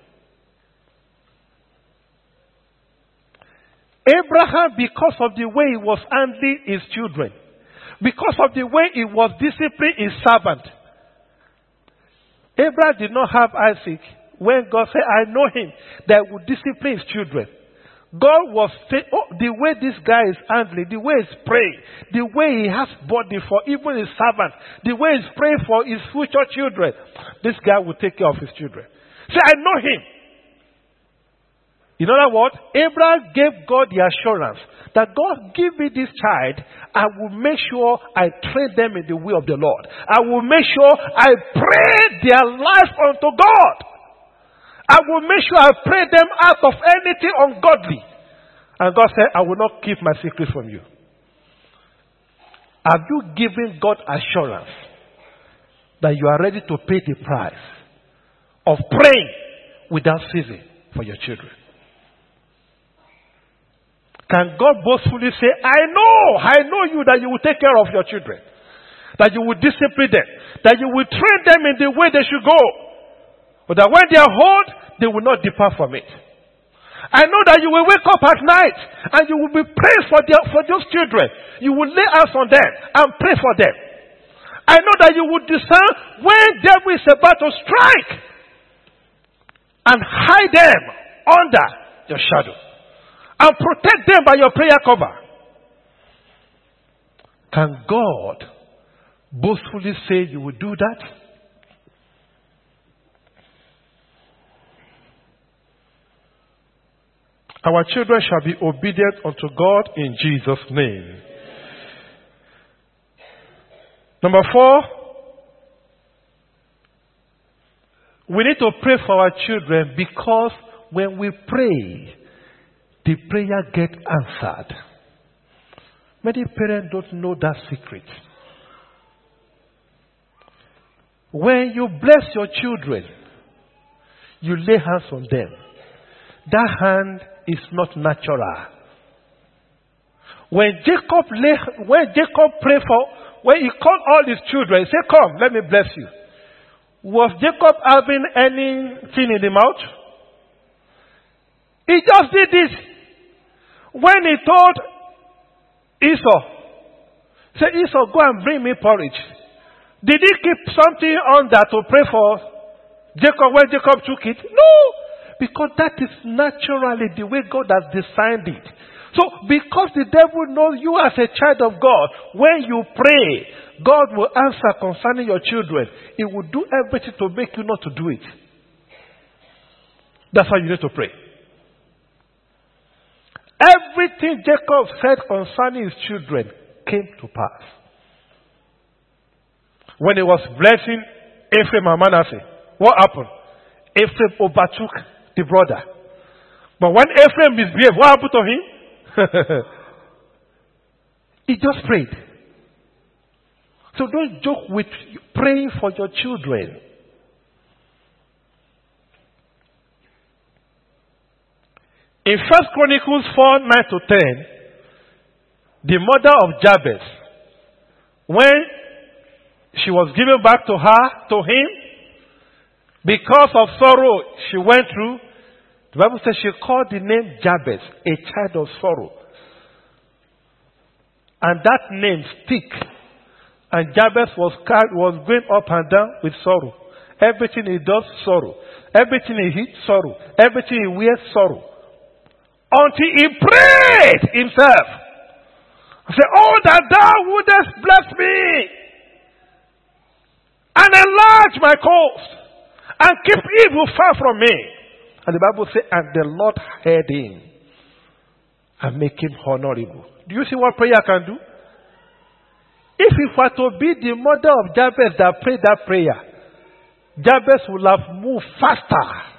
Abraham, because of the way he was handling his children, because of the way he was disciplining his servant, Abraham did not have Isaac when God said, I know him that will discipline his children. God was saying, oh, the way this guy is handling, the way he's praying, the way he has body for even his servant, the way he's praying for his future children, this guy will take care of his children. Say, I know him. You know that what? Abraham gave God the assurance that God, give me this child, I will make sure I train them in the way of the Lord. I will make sure I pray their life unto God. I will make sure I pray them out of anything ungodly. And God said, I will not keep my secret from you. Have you given God assurance that you are ready to pay the price of praying without ceasing for your children? Can God boastfully say, I know, I know you that you will take care of your children, that you will discipline them, that you will train them in the way they should go? But that when they are old, they will not depart from it. I know that you will wake up at night and you will be praying for their, for those children. You will lay hands on them and pray for them. I know that you will discern when devil is about to strike and hide them under your shadow and protect them by your prayer cover. Can God boastfully say you will do that? Our children shall be obedient unto God in Jesus' name. Amen. Number four, we need to pray for our children because when we pray, the prayer gets answered. Many parents don't know that secret. When you bless your children, you lay hands on them. That hand is not natural. When Jacob, lay, when Jacob prayed for, when he called all his children, he said, come, let me bless you. Was Jacob having anything in the mouth? He just did this. When he told Esau, he said, Esau, go and bring me porridge. Did he keep something on that to pray for Jacob when Jacob took it? No, because that is naturally the way God has designed it. So because the devil knows you as a child of God, when you pray, God will answer concerning your children. He will do everything to make you not to do it. That's why you need to pray. Everything Jacob said concerning his children came to pass. When he was blessing Ephraim and Manasseh, what happened? Ephraim overtook the brother. But when Ephraim misbehaved, what happened to him? He just prayed. So don't joke with praying for your children. In First Chronicles four, nine to ten, the mother of Jabez, when she was given back to her, to him, because of sorrow she went through, the Bible says she called the name Jabez, a child of sorrow. And that name stick. And Jabez was carried, was going up and down with sorrow. Everything he does, sorrow. Everything he eats, sorrow. Everything he wears, sorrow. Until he prayed himself. He said, oh, that thou wouldest bless me, and enlarge my coast, and keep evil far from me. And the Bible says, and the Lord heard him, and make him honorable. Do you see what prayer can do? If it were to be the mother of Jabez that prayed that prayer, Jabez would have moved faster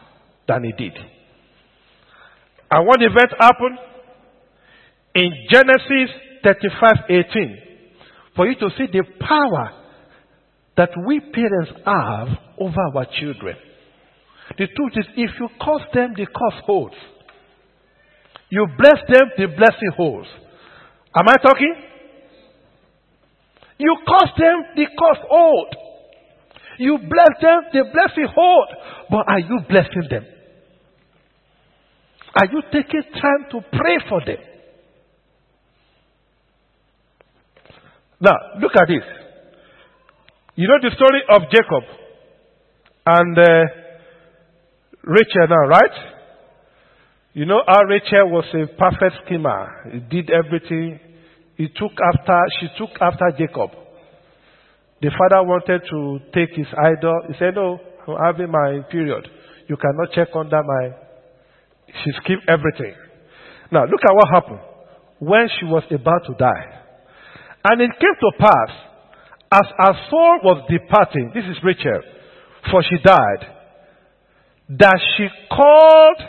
than he did. And one event happened in Genesis thirty-five eighteen. For you to see the power that we parents have over our children. The truth is, if you curse them, the curse holds. You bless them, the blessing holds. Am I talking? You curse them, the curse holds. You bless them, the blessing holds. But are you blessing them? Are you taking time to pray for them? Now, look at this. You know the story of Jacob and uh, Rachel now, right? You know how Rachel was a perfect schemer. He did everything. He took after, she took after Jacob. The father wanted to take his idol. He said, no, I'm having my period. You cannot check under my... She skipped everything. Now, look at what happened when she was about to die. And it came to pass, as her soul was departing, this is Rachel, for she died, that she called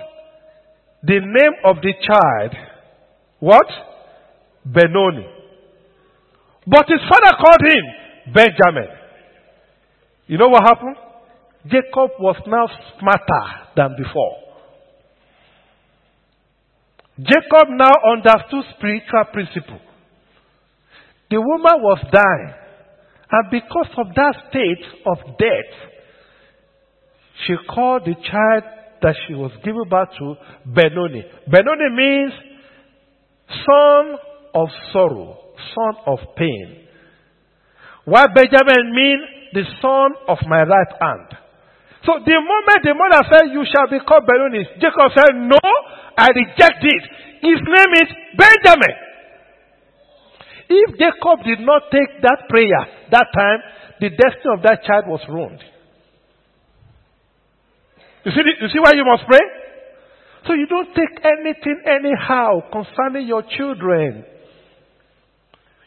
the name of the child, what? Benoni. But his father called him Benjamin. You know what happened? Jacob was now smarter than before. Jacob now understood spiritual principle. The woman was dying. And because of that state of death, she called the child that she was given birth to Benoni. Benoni means son of sorrow, son of pain. While Benjamin means the son of my right hand. So the moment the mother said, you shall be called Benoni, Jacob said, no, I reject it. His name is Benjamin. If Jacob did not take that prayer that time, the destiny of that child was ruined. You see, you see why you must pray? So you don't take anything anyhow concerning your children.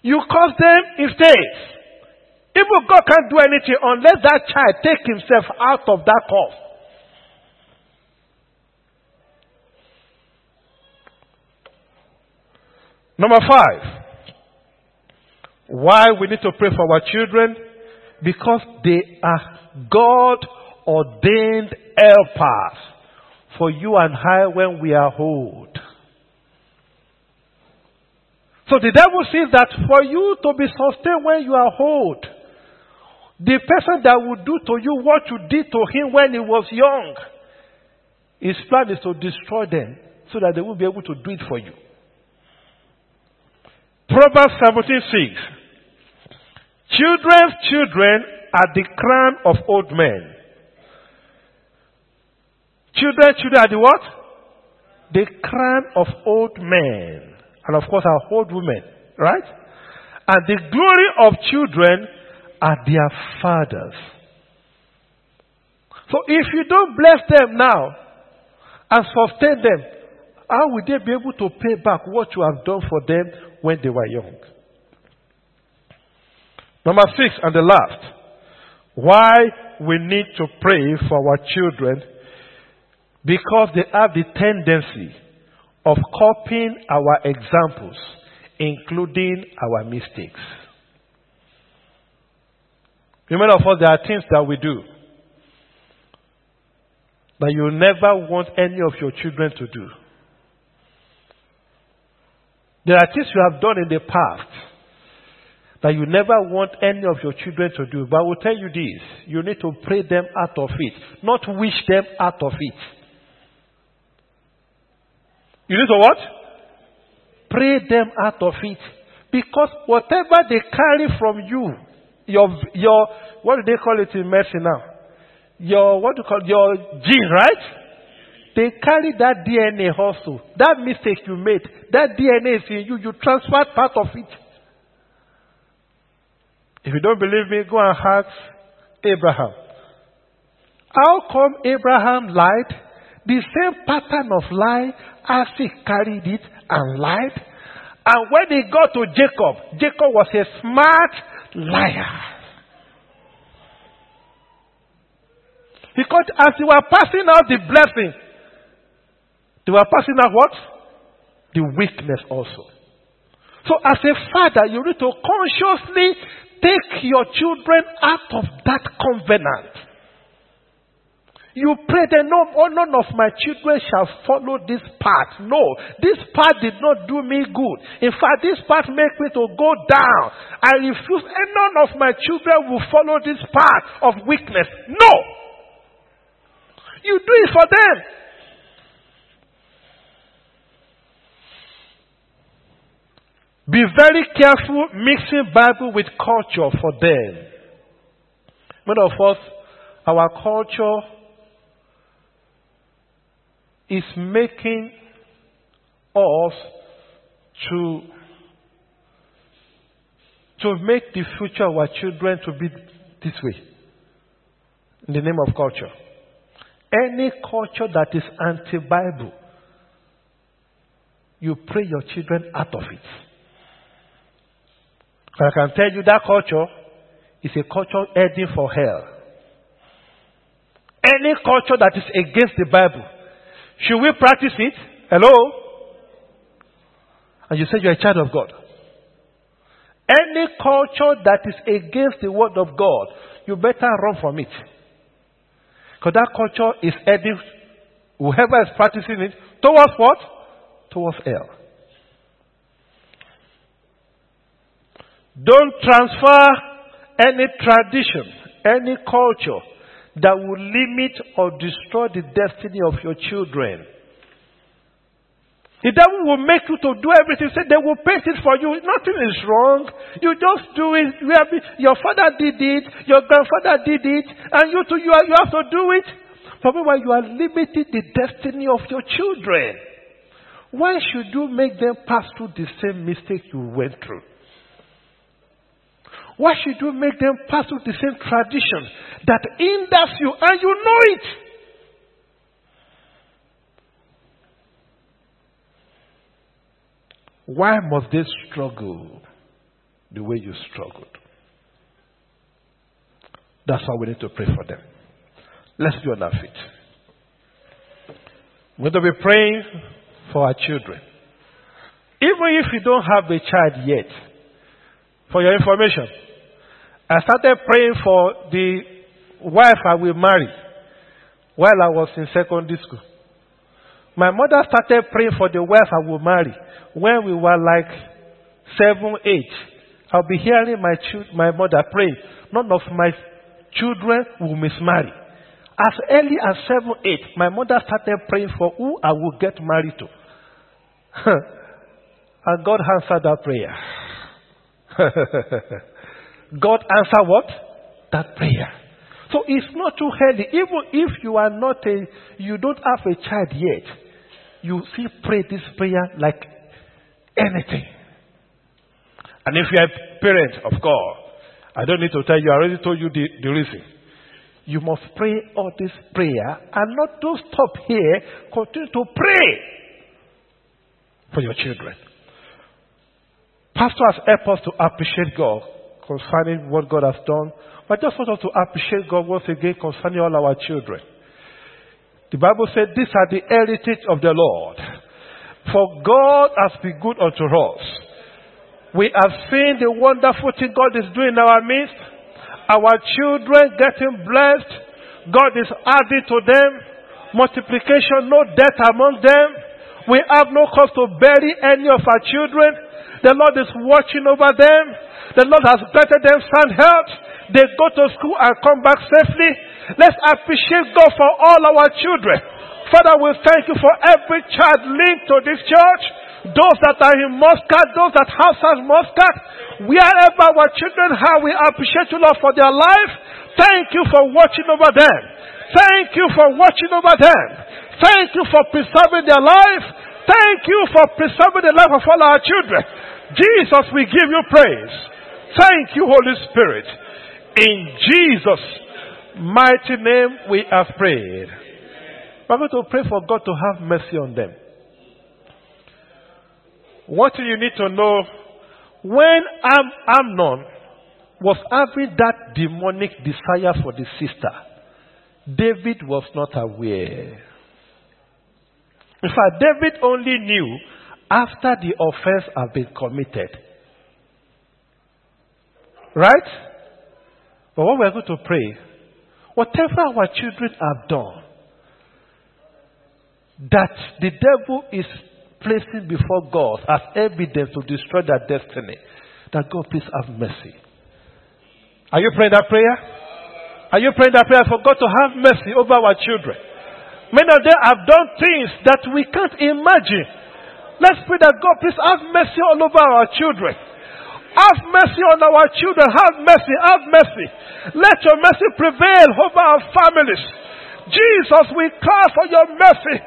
You cause them instead. Even God can't do anything unless that child take himself out of that cause. Number five. Why we need to pray for our children? Because they are God-ordained helpers for you and I when we are old. So the devil sees that for you to be sustained when you are old, the person that will do to you what you did to him when he was young, his plan is to destroy them so that they will be able to do it for you. Proverbs seventeen six. Children's children are the crown of old men. Children's children are the what? The crown of old men. And of course, our old women, right? And the glory of children are their fathers. So if you don't bless them now and sustain them, how will they be able to pay back what you have done for them when they were young? Number six and the last. Why we need to pray for our children? Because they have the tendency of copying our examples, including our mistakes. Remember, of course, there are things that we do that you never want any of your children to do. There are things you have done in the past that you never want any of your children to do. But I will tell you this, you need to pray them out of it, not wish them out of it. You need to what? Pray them out of it. Because whatever they carry from you, your, your, what do they call it in medicine now? Your, what do you call your gene, right? They carry that D N A also. That mistake you made, that D N A is in you. You transferred part of it. If you don't believe me, go and ask Abraham. How come Abraham lied? The same pattern of lie as he carried it and lied. And when he got to Jacob, Jacob was a smart liar. Because as they were passing out the blessing, they were passing out what? The weakness also. So as a father, you need to consciously take your children out of that covenant. You pray that no, oh, none of my children shall follow this path. No, this path did not do me good. In fact, this path makes me to go down. I refuse, and none of my children will follow this path of weakness. No! You do it for them. Be very careful mixing Bible with culture for them. Many of us, our culture is making us to, to make the future of our children to be this way. In the name of culture. Any culture that is anti-Bible, you pray your children out of it. I can tell you that culture is a culture heading for hell. Any culture that is against the Bible, should we practice it? Hello? And you say you're a child of God. Any culture that is against the word of God, you better run from it. Because that culture is heading, whoever is practicing it, towards what? Towards hell. Don't transfer any tradition, any culture that will limit or destroy the destiny of your children. The devil will make you to do everything. Say they will paint it for you. Nothing is wrong. You just do it. Your father did it. Your grandfather did it. And you too, you have to do it. But meanwhile, you are limiting the destiny of your children. Why should you make them pass through the same mistake you went through? Why should you make them pass through the same tradition that hinders you and you know it? Why must they struggle the way you struggled? That's why we need to pray for them. Let's be on our feet. We're going to be praying for our children. Even if you don't have a child yet, for your information, I started praying for the wife I will marry while I was in secondary school. My mother started praying for the wife I will marry when we were like seven, eight, I'll be hearing my, ch- my mother pray, none of my children will mismarry. As early as seven, eight, my mother started praying for who I will get married to. And God answered that prayer. God answered what? That prayer. So it's not too heavy. Even if you are not a, you don't have a child yet, you still pray this prayer like anything. And if you are a parent, of course, I don't need to tell you, I already told you the, the reason. You must pray all this prayer and not to stop here, continue to pray for your children. Pastor has helped us to appreciate God concerning what God has done. But I just want us to appreciate God once again concerning all our children. The Bible said, these are the heritage of the Lord. For God has been good unto us. We have seen the wonderful thing God is doing in our midst. Our children getting blessed. God is adding to them. Multiplication, no death among them. We have no cause to bury any of our children. The Lord is watching over them. The Lord has granted them sound health. They go to school and come back safely. Let's appreciate God for all our children. Father, we thank you for every child linked to this church. Those that are in Muscat, those that house has Muscat, wherever our children are, we appreciate you, Lord, for their life. Thank you for watching over them. Thank you for watching over them. Thank you for preserving their life. Thank you for preserving the life of all our children. Jesus, we give you praise. Thank you, Holy Spirit. In Jesus' mighty name we have prayed. We're going to pray for God to have mercy on them. What you need to know, when Am- Amnon was having that demonic desire for the sister, David was not aware. In fact, David only knew after the offense had been committed. Right? But what we are going to pray, whatever our children have done, that the devil is placing before God as evidence to destroy their destiny, that God please have mercy. Are you praying that prayer? Are you praying that prayer for God to have mercy over our children? Many of them have done things that we can't imagine. Let's pray that God please have mercy all over our children. Have mercy on our children. Have mercy. Have mercy. Let your mercy prevail over our families. Jesus, we cry for your mercy.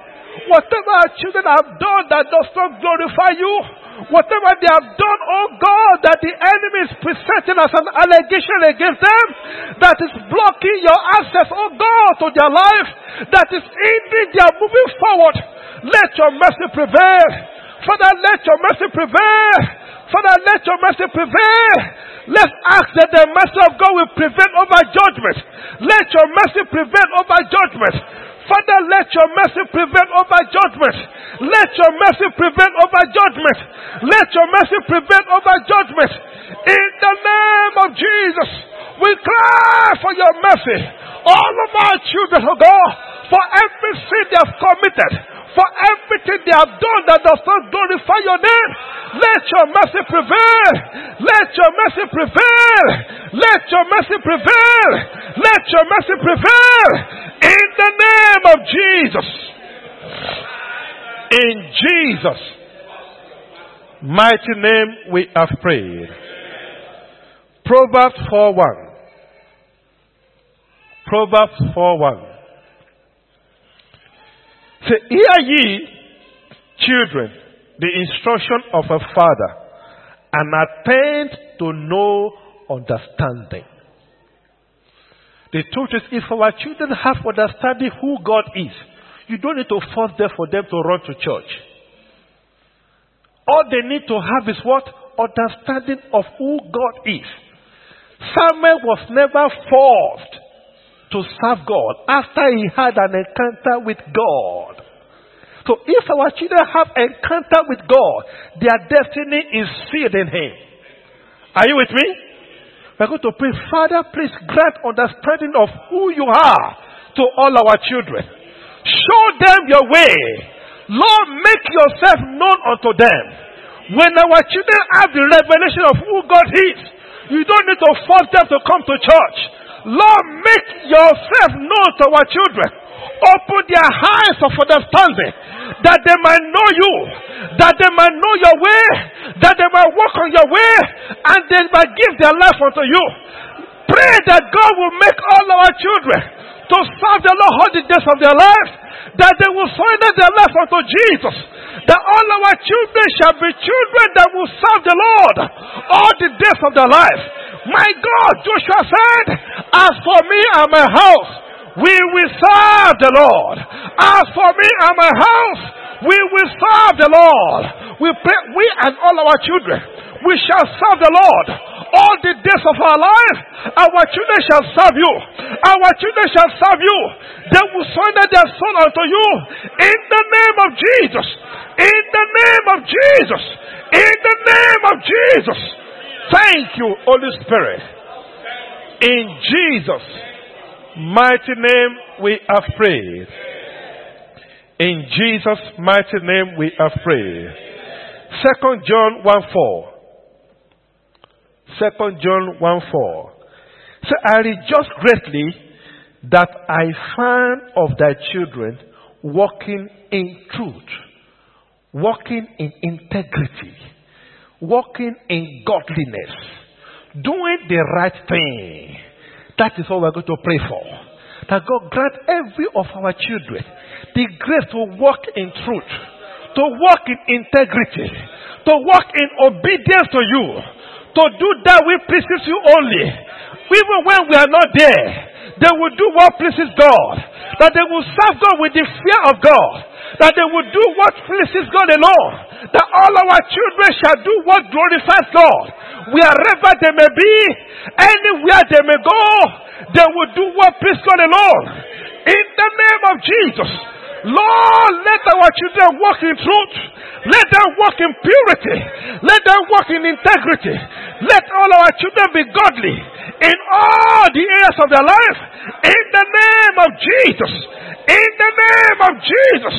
Whatever our children have done that does not glorify you, whatever they have done, oh God, that the enemy is presenting as an allegation against them, that is blocking your access, oh God, to their life, that is indeed they are moving forward. Let your mercy prevail. Father, let your mercy prevail. Father, let your mercy prevail. Let's ask that the mercy of God will prevail over judgment. Let your mercy prevail over judgment. Father, let your mercy prevail over judgment. Let your mercy prevail over judgment. Let your mercy prevail over judgment. In the name of Jesus, we cry for your mercy. All of our children, oh God, for every sin they have committed, for everything they have done that does not glorify your name, let your mercy prevail. Let your mercy prevail. Let your mercy prevail. Let your mercy prevail. In the name of Jesus. In Jesus' mighty name we have prayed. Proverbs four one. Proverbs four one. Say, hear ye, children, the instruction of a father, and attend to no understanding. The truth is, if our children have understanding who God is, you don't need to force them for them to run to church. All they need to have is what? Understanding of who God is. Samuel was never forced to serve God after he had an encounter with God. So if our children have encounter with God, their destiny is sealed in him. Are you with me? We're going to pray, Father, please grant understanding of who you are to all our children. Show them your way. Lord, make yourself known unto them. When our children have the revelation of who God is, you don't need to force them to come to church. Lord, make yourself known to our children. Open their eyes of understanding, that they might know you, that they might know your way, that they might walk on your way, and they might give their life unto you. Pray that God will make all our children to serve the Lord all the days of their life, that they will surrender their life unto Jesus, that all our children shall be children that will serve the Lord all the days of their life. My God, Joshua said, as for me and my house, we will serve the Lord. As for me and my house, we will serve the Lord. We, pray, we and all our children, we shall serve the Lord all the days of our life. Our children shall serve you. Our children shall serve you. They will surrender their soul unto you. In the name of Jesus. In the name of Jesus. In the name of Jesus. Thank you, Holy Spirit. In Jesus' mighty name we are prayed. In Jesus' mighty name we are prayed. Second John one four. Second John one four. So I rejoice greatly that I find of thy children walking in truth, walking in integrity, walking in godliness, doing the right thing. That is all we're going to pray for. That God grant every of our children the grace to walk in truth, to walk in integrity, to walk in obedience to you, to do that which pleases you only. Even when we are not there, they will do what pleases God. That they will serve God with the fear of God. That they will do what pleases God alone. That all our children shall do what glorifies God. Wherever they may be, anywhere they may go, they will do what pleases God alone. In the name of Jesus. Lord, let our children walk in truth. Let them walk in purity. Let them walk in integrity. Let all our children be godly in all the areas of their life. In the name of Jesus. In the name of Jesus.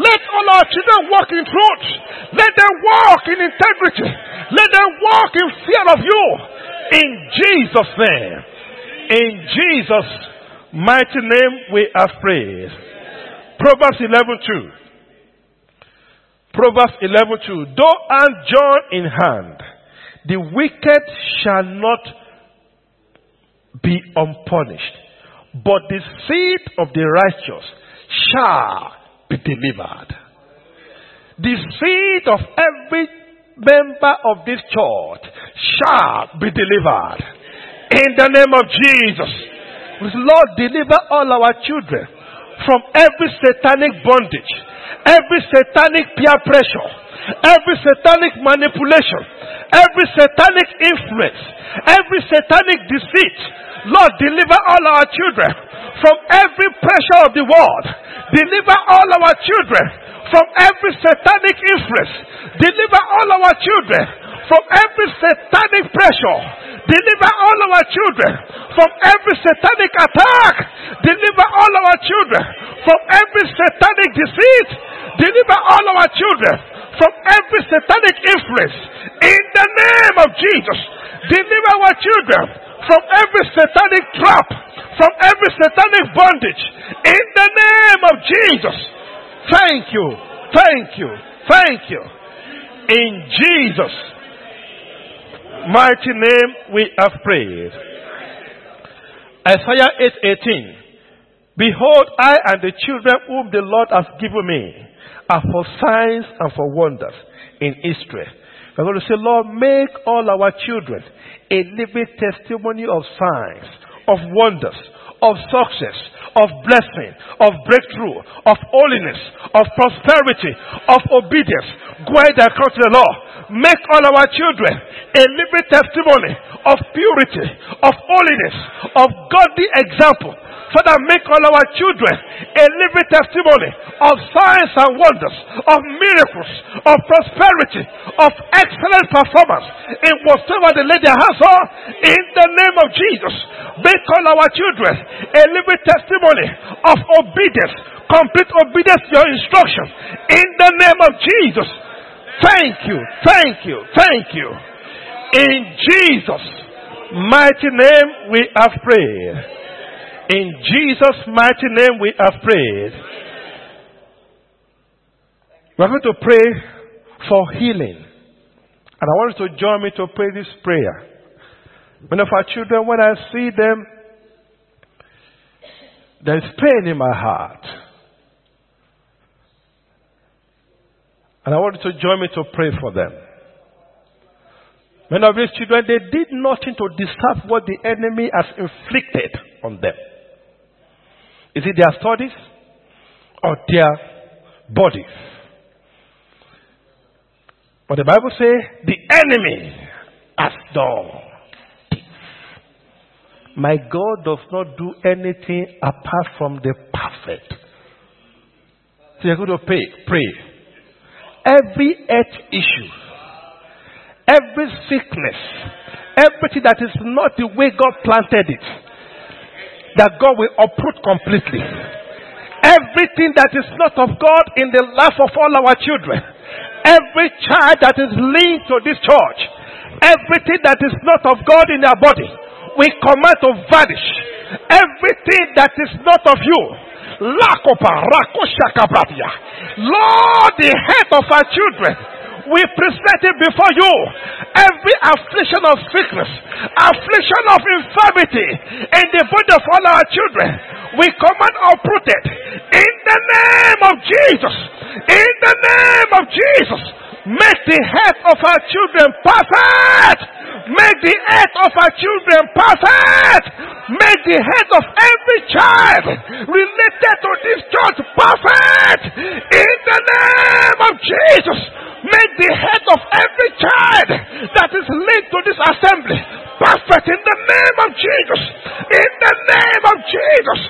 Let all our children walk in truth. Let them walk in integrity. Let them walk in fear of you. In Jesus' name. In Jesus' mighty name we have prayed. Proverbs eleven two. Proverbs eleven two. Though hand joined in hand, the wicked shall not be unpunished, but the seed of the righteous shall be delivered. The seed of every member of this church shall be delivered. In the name of Jesus. Lord, deliver all our children from every satanic bondage, every satanic peer pressure, every satanic manipulation, every satanic influence, every satanic deceit. Lord, deliver all our children from every pressure of the world. Deliver all our children from every satanic influence. Deliver all our children from every satanic pressure. Deliver all our children from every satanic attack. Deliver all our children from every satanic deceit. Deliver all our children from every satanic influence. In the name of Jesus, deliver our children from every satanic trap, from every satanic bondage. In the name of Jesus. Thank you, thank you, thank you. In Jesus' mighty name we have prayed. Isaiah eight eighteen. Behold, I and the children whom the Lord has given me are for signs and for wonders in Israel. We're going to say, Lord, make all our children a living testimony of signs, of wonders, of success, of blessing, of breakthrough, of holiness, of prosperity, of obedience. Go ahead and come to the Lord. Make all our children a living testimony of purity, of holiness, of godly example. Father, make all our children a living testimony of signs and wonders, of miracles, of prosperity, of excellent performance in whatsoever they lay their hands on. In the name of Jesus, make all our children a living testimony of obedience, complete obedience to your instruction. In the name of Jesus. Thank you, thank you, thank you. In Jesus' mighty name we have prayed. In Jesus' mighty name we have prayed. We are going to pray for healing. And I want you to join me to pray this prayer. Many of our children, when I see them, there is pain in my heart. And I want you to join me to pray for them. Many of these children, they did nothing to deserve what the enemy has inflicted on them. Is it their studies or their bodies? But the Bible says, the enemy has done. My God does not do anything apart from the perfect. So you're going to pray. pray. Every health issue, every sickness, everything that is not the way God planted it, that God will uproot completely. Everything that is not of God in the life of all our children, every child that is linked to this church, everything that is not of God in their body, we command to vanish. Everything that is not of you. Lord, the head of our children, we present it before you. Every affliction of sickness, affliction of infirmity in the body of all our children, we command uprooted in the name of Jesus. In the name of Jesus, make the head of our children perfect. Make the head of our children perfect. Make the head of every child related to this church perfect. In the name of Jesus, make the head of every child that is linked to this assembly perfect in the name of Jesus. In the name of Jesus.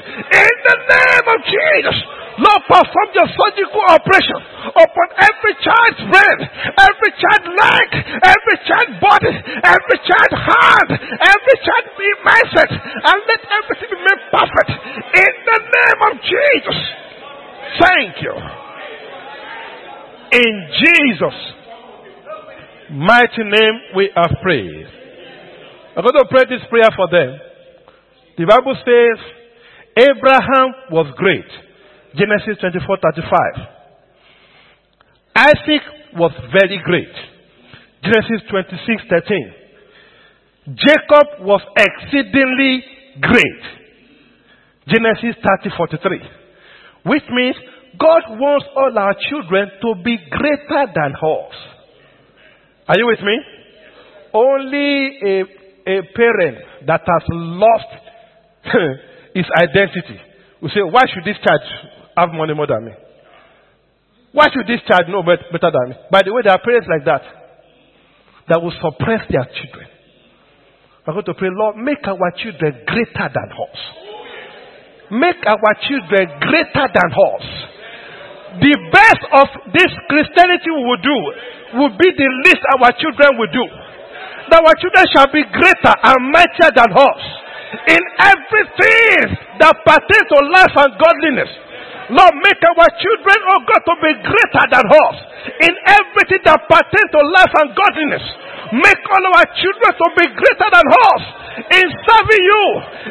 In the name of Jesus. Lord, perform your surgical operation upon every child's brain, every child's leg, every child's body, every child's hand, every child's mindset, and let everything be made perfect in the name of Jesus. Thank you. In Jesus' mighty name we have prayed. I'm going to pray this prayer for them. The Bible says, Abraham was great. Genesis twenty-four thirty-five. Isaac was very great. Genesis twenty-six thirteen. Jacob was exceedingly great. Genesis thirty forty-three. Which means God wants all our children to be greater than us. Are you with me? Only a, a parent that has lost his identity will say, why should this child have money more than me? Why should this child know better than me? By the way, there are parents like that that will suppress their children. I'm going to pray, Lord, make our children greater than us. Make our children greater than us. The best of this Christianity we will do will be the least our children will do. That our children shall be greater and mightier than us in everything that pertains to life and godliness. Lord, make our children, oh God, to be greater than us in everything that pertains to life and godliness. Make all our children to be greater than us in serving you,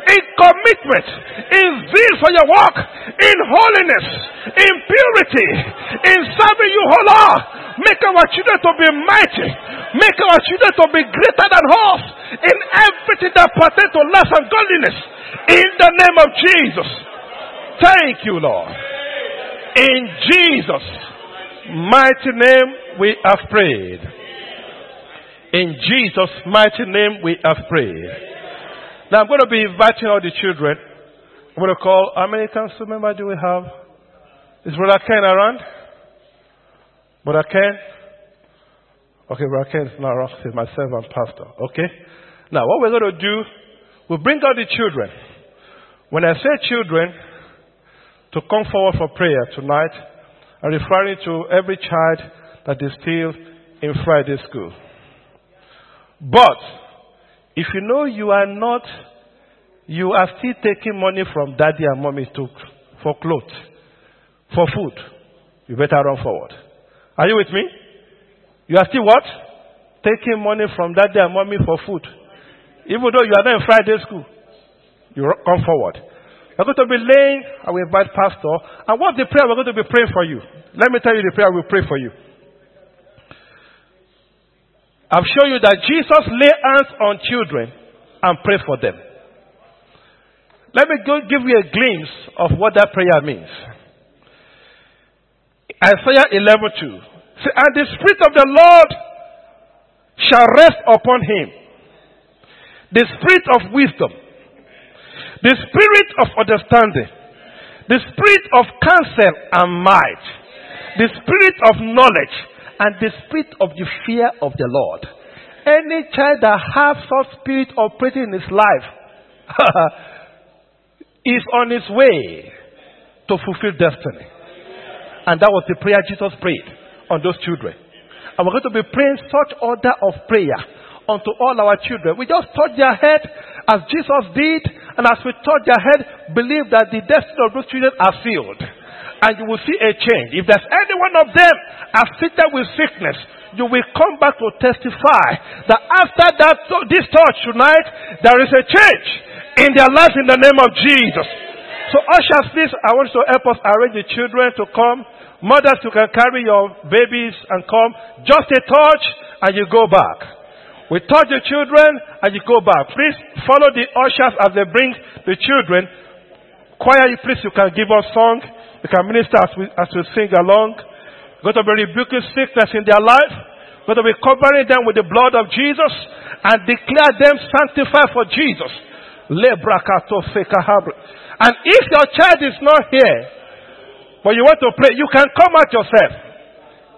in commitment, in zeal for your work, in holiness, in purity, in serving you, oh Lord. Make our children to be mighty. Make our children to be greater than us in everything that pertains to life and godliness. In the name of Jesus. Thank you, Lord. In Jesus' mighty name we have prayed. In Jesus' mighty name we have prayed. Now I'm going to be inviting all the children. I'm going to call, how many council members do we have? Is Brother Ken around? Brother Ken? Okay, Brother Ken is not around. It's myself and Pastor. Okay? Now what we're going to do, we'll bring out the children. When I say children, to come forward for prayer tonight, and referring to every child that is still in Friday school. But if you know you are not, you are still taking money from daddy and mommy to, for clothes, for food, you better run forward. Are you with me? You are still what? Taking money from daddy and mommy for food. Even though you are not in Friday school, you come forward. We're going to be laying, I will invite pastor. And what's the prayer we're going to be praying for you? Let me tell you the prayer we'll pray for you. I've shown you that Jesus lay hands on children and pray for them. Let me go give you a glimpse of what that prayer means. Isaiah eleven two. See, and the Spirit of the Lord shall rest upon him. The Spirit of wisdom. The Spirit of understanding. The Spirit of counsel and might. The Spirit of knowledge. And the Spirit of the fear of the Lord. Any child that has such spirit operating in his life is on his way to fulfill destiny. And that was the prayer Jesus prayed on those children. And we're going to be praying such order of prayer unto all our children. We just touch their head as Jesus did. And as we touch their head, believe that the destiny of those children are sealed. And you will see a change. If there's any one of them afflicted with sickness, you will come back to testify that after that, this touch tonight, there is a change in their lives in the name of Jesus. So ushers, please, I want you to help us arrange the children to come. Mothers, you can carry your babies and come. Just a touch and you go back. We touch the children and you go back. Please follow the ushers as they bring the children. Choir, please, you can give us song. You can minister as we, as we sing along. We're going to be rebuking sickness in their life. We're going to be covering them with the blood of Jesus and declare them sanctified for Jesus. And if your child is not here, but you want to pray, you can come out yourself.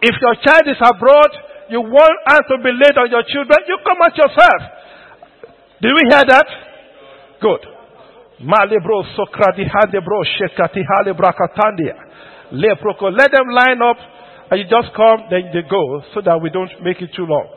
If your child is abroad, you want us to be laid on your children, you come out yourself. Did we hear that? Good. Let them line up and you just come, then they go, so that we don't make it too long.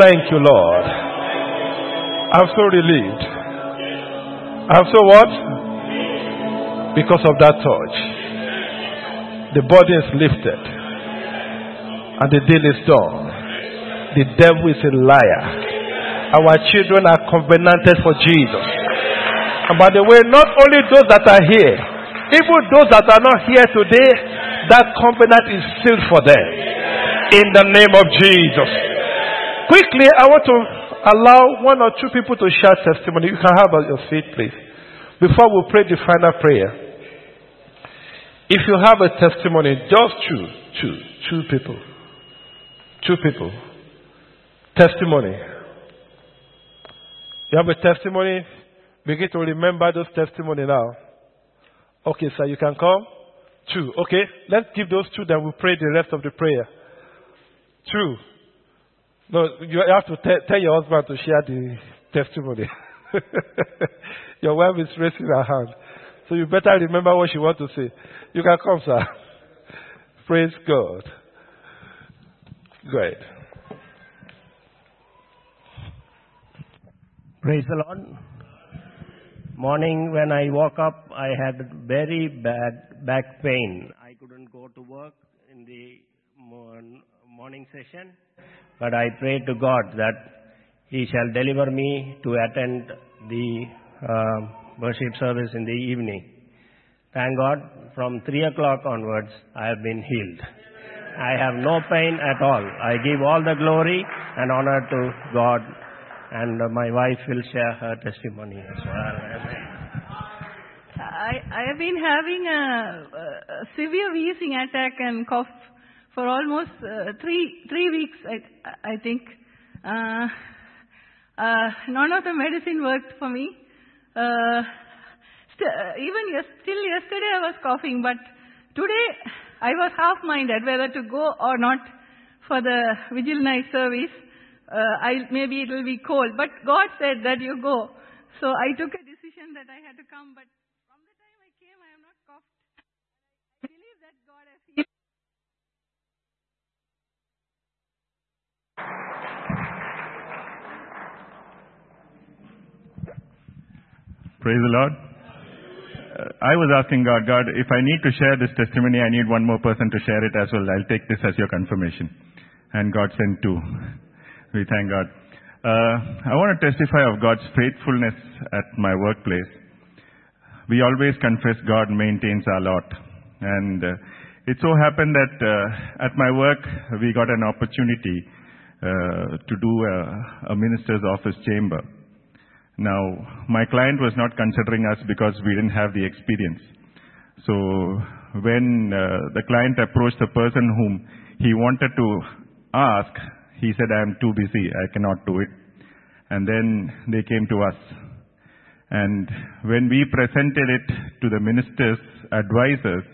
Thank you, Lord. I'm so relieved. I'm so what? Because of that touch. The body is lifted. And the deal is done. The devil is a liar. Our children are covenanted for Jesus. And by the way, not only those that are here, even those that are not here today, that covenant is sealed for them. In the name of Jesus. Quickly, I want to allow one or two people to share testimony. You can have at your feet, please. Before we pray the final prayer, if you have a testimony, just two, two, two people, two people, testimony. You have a testimony. Begin to remember those testimony now. Okay, sir, you can come. Two. Okay, let's give those two. Then we pray the rest of the prayer. Two. No, you have to te- tell your husband to share the testimony. Your wife is raising her hand. So you better remember what she wants to say. You can come, sir. Praise God. Great. Praise the Lord. Morning when I woke up, I had very bad back pain. I couldn't go to work in the morning session. But I prayed to God that He shall deliver me to attend the uh, worship service in the evening. Thank God, from three o'clock onwards, I have been healed. I have no pain at all. I give all the glory and honor to God. And uh, my wife will share her testimony as well. I, I have been having a, a severe wheezing attack and cough for almost uh, three three weeks, I, I think. Uh, uh, none of the medicine worked for me. Uh, st- even yes- till yesterday I was coughing, but today I was half-minded whether to go or not for the vigil night service. Uh, I, maybe it will be cold, but God said that you go. So I took a decision that I had to come, but from the time I came, I have not coughed. I believe that God has healed. Praise the Lord. Uh, I was asking God, God, if I need to share this testimony, I need one more person to share it as well. I'll take this as your confirmation. And God sent two. We thank God. Uh, I want to testify of God's faithfulness at my workplace. We always confess God maintains our lot. And uh, it so happened that uh, at my work, we got an opportunity uh, to do a, a minister's office chamber. Now, my client was not considering us because we didn't have the experience. So, when uh, the client approached the person whom he wanted to ask, he said, I am too busy, I cannot do it. And then they came to us. And when we presented it to the minister's advisors,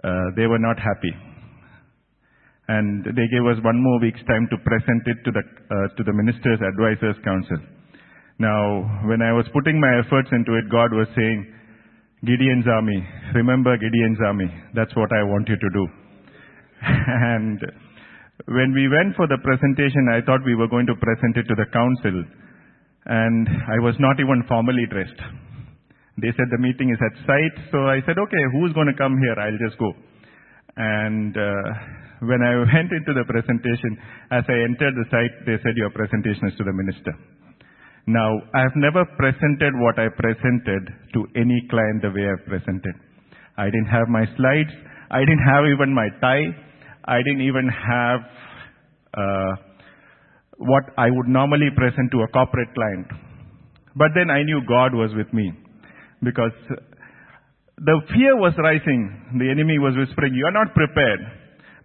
uh, they were not happy. And they gave us one more week's time to present it to the, uh, to the minister's advisors council. Now, when I was putting my efforts into it, God was saying, Gideon's army, remember Gideon's army, that's what I want you to do. And when we went for the presentation, I thought we were going to present it to the council, and I was not even formally dressed. They said the meeting is at site, so I said, okay, who's going to come here? I'll just go. And uh, when I went into the presentation, as I entered the site, they said, your presentation is to the minister. Now, I have never presented what I presented to any client the way I presented. I didn't have my slides. I didn't have even my tie. I didn't even have uh, what I would normally present to a corporate client. But then I knew God was with me because the fear was rising. The enemy was whispering, you are not prepared.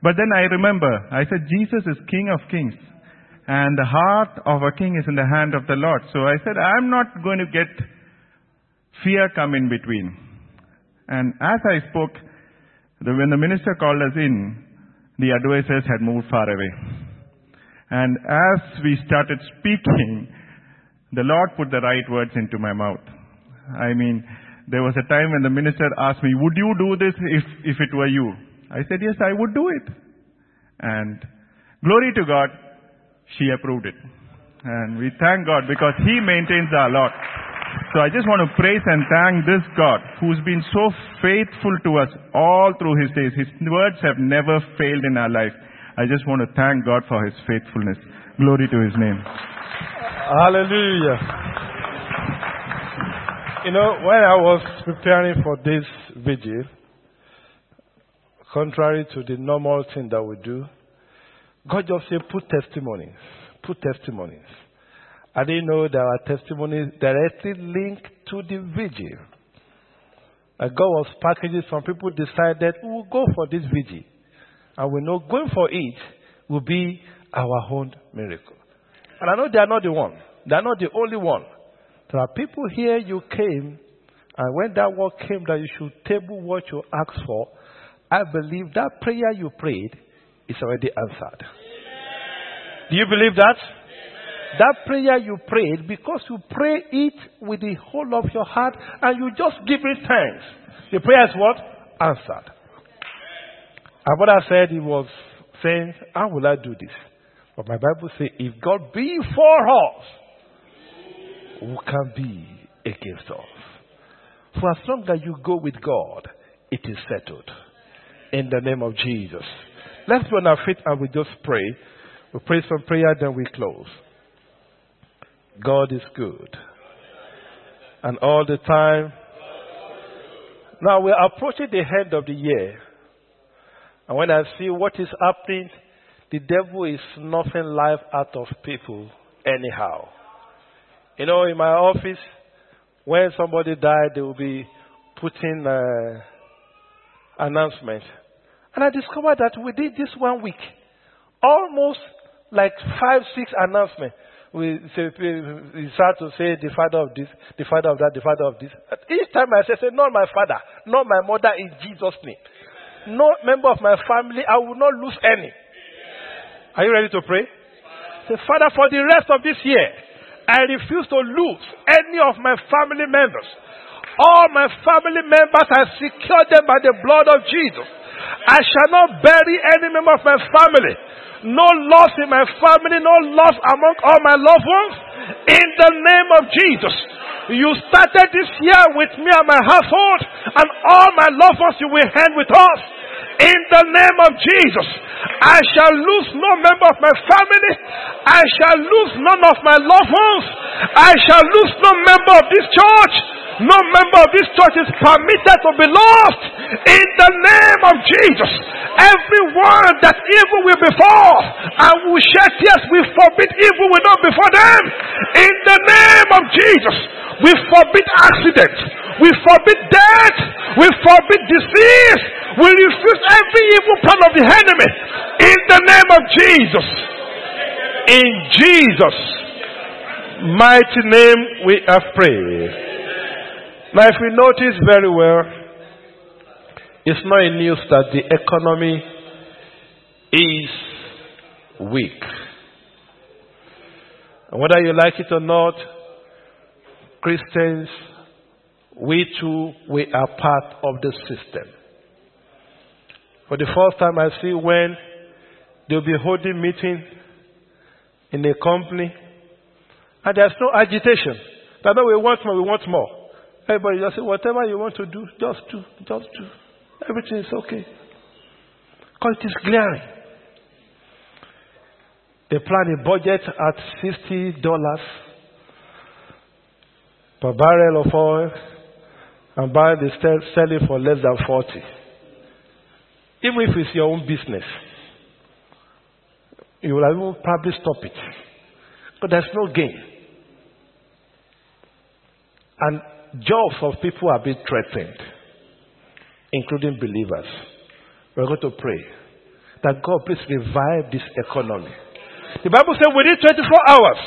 But then I remember, I said, Jesus is King of Kings. And the heart of a king is in the hand of the Lord. So I said, I'm not going to get fear come in between. And as I spoke, the, when the minister called us in, the advisors had moved far away. And as we started speaking, the Lord put the right words into my mouth. I mean, there was a time when the minister asked me, would you do this if, if it were you? I said, yes, I would do it. And glory to God. She approved it. And we thank God because He maintains our lot. So I just want to praise and thank this God who's been so faithful to us all through His days. His words have never failed in our life. I just want to thank God for His faithfulness. Glory to his name. Hallelujah. You know, when I was preparing for this vigil, contrary to the normal thing that we do, God just said, put testimonies. Put testimonies. I didn't know there are testimonies directly linked to the vigil. And God was packaging. Some people decided we will go for this vigil. And we know going for it will be our own miracle. And I know they are not the one. They are not the only one. There are people here, you came, and when that word came that you should table what you asked for, I believe that prayer you prayed is already answered. Amen. Do you believe that? Amen. That prayer you prayed, because you pray it with the whole of your heart and you just give it thanks. The prayer is what? Answered. And what I said, he was saying, how will I do this? But my Bible says, if God be for us, who can be against us? For as long as you go with God, it is settled. In the name of Jesus. Let's be on our feet and we just pray. We pray some prayer, then we close. God is good. And all the time. Now we're approaching the end of the year. And when I see what is happening, the devil is snuffing life out of people anyhow. You know, in my office, when somebody died, they will be putting uh, announcement. And I discovered that we did this one week. Almost like five, six announcements. We start to say the father of this, the father of that, the father of this. At each time I say, say, not my father, not my mother, in Jesus' name. No member of my family, I will not lose any. Yes. Are you ready to pray? Yes. Say, Father, for the rest of this year, I refuse to lose any of my family members. All my family members, I secure them by the blood of Jesus. I shall not bury any member of my family. No loss in my family, no loss among all my loved ones. In the name of Jesus. You started this year with me and my household, and all my loved ones you will hand with us. In the name of Jesus, I shall lose no member of my family. I shall lose none of my loved ones. I shall lose no member of this church. No member of this church is permitted to be lost. In the name of Jesus, everyone that evil will befall and will shed tears, we forbid evil will not befall them. In the name of Jesus, we forbid accident. We forbid death. We forbid disease. We refuse every evil plan of the enemy. In the name of Jesus. In Jesus' mighty name we have prayed. Now if we notice very well, it's not in news that the economy is weak. And whether you like it or not, Christians, we too, we are part of the system. For the first time I see when they'll be holding meeting in a company and there's no agitation. That no, we want more, we want more. Everybody just say, whatever you want to do, just do, just do. Everything is okay. Because it is glaring. They plan a budget at sixty dollars. Per barrel of oil, and buy the selling for less than forty. Even if it's your own business, you will probably stop it. But there's no gain. And jobs of people are being threatened, including believers. We're going to pray that God please revive this economy. The Bible says within twenty-four hours,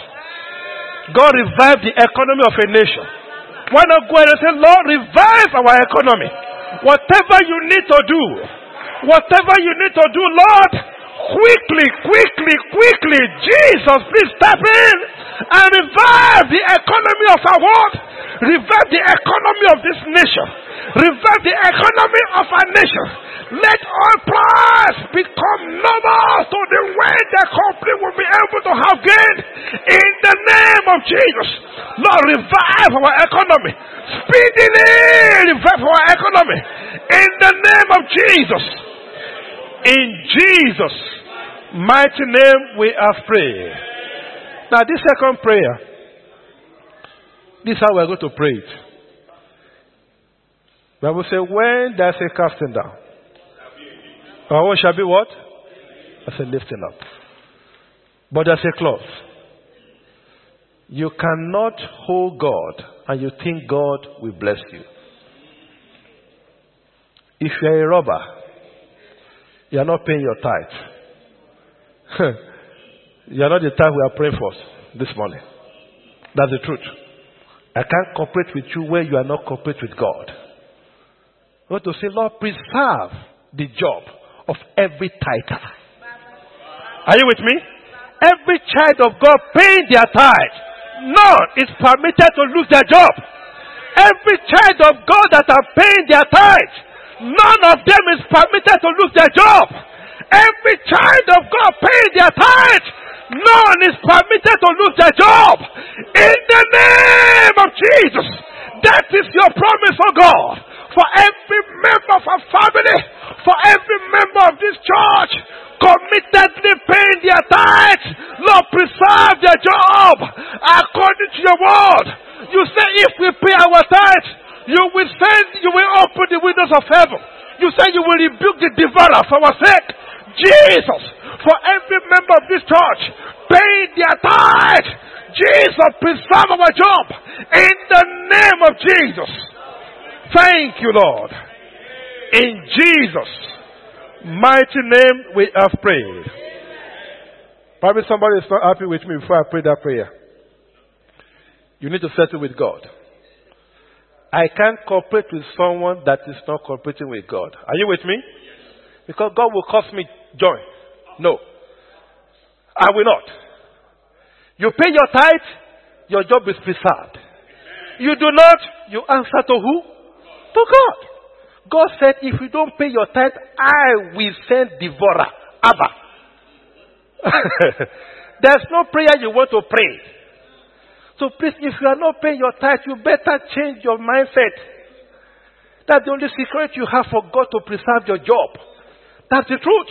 God revived the economy of a nation. Why not go ahead and say, Lord, revive our economy. Whatever you need to do, whatever you need to do, Lord, quickly, quickly, quickly, Jesus, please step in and revive the economy of our world. Revive the economy of this nation. Revive the economy of our nation. Let all price become normal so the way the company will be able to have gain. In the name of Jesus, Lord, revive our economy. Speedily revive our economy. In the name of Jesus. In Jesus' mighty name we are praying. Now this second prayer, this is how we are going to pray it. The Bible says, when there's a casting down, our one shall be what? That's a lifting up. But there's a clause. You cannot hold God and you think God will bless you. If you are a robber, you are not paying your tithe. You are not the tithe we are praying for this morning. That's the truth. I can't cooperate with you where you are not cooperating with God. We want to say, Lord, preserve the job of every tither. Are you with me? Every child of God paying their tithe. None is permitted to lose their job. Every child of God that are paying their tithe, none of them is permitted to lose their job. Every child of God paying their tithe, none is permitted to lose their job. In the name of Jesus, that is your promise, oh God, for every member of our family, for every member of this church, committedly paying their tithes. Lord, preserve their job according to your word. You say, if we pay our tithes, you will send, you will open the windows of heaven. You say you will rebuke the devourer for our sake. Jesus, for every member of this church, paying their tithes. Jesus, preserve our job in the name of Jesus. Thank you, Lord. In Jesus' mighty name we have prayed. Probably somebody is not happy with me before I pray that prayer. You need to settle with God. I can't cooperate with someone that is not cooperating with God. Are you with me? Because God will cause me joy. No. I will not. You pay your tithe, your job is preserved. You do not, you answer to who? To God. God said, if you don't pay your tithe, I will send devourer. Abba. There's no prayer you want to pray. So please, if you are not paying your tithe, you better change your mindset. That's the only secret you have for God to preserve your job. That's the truth.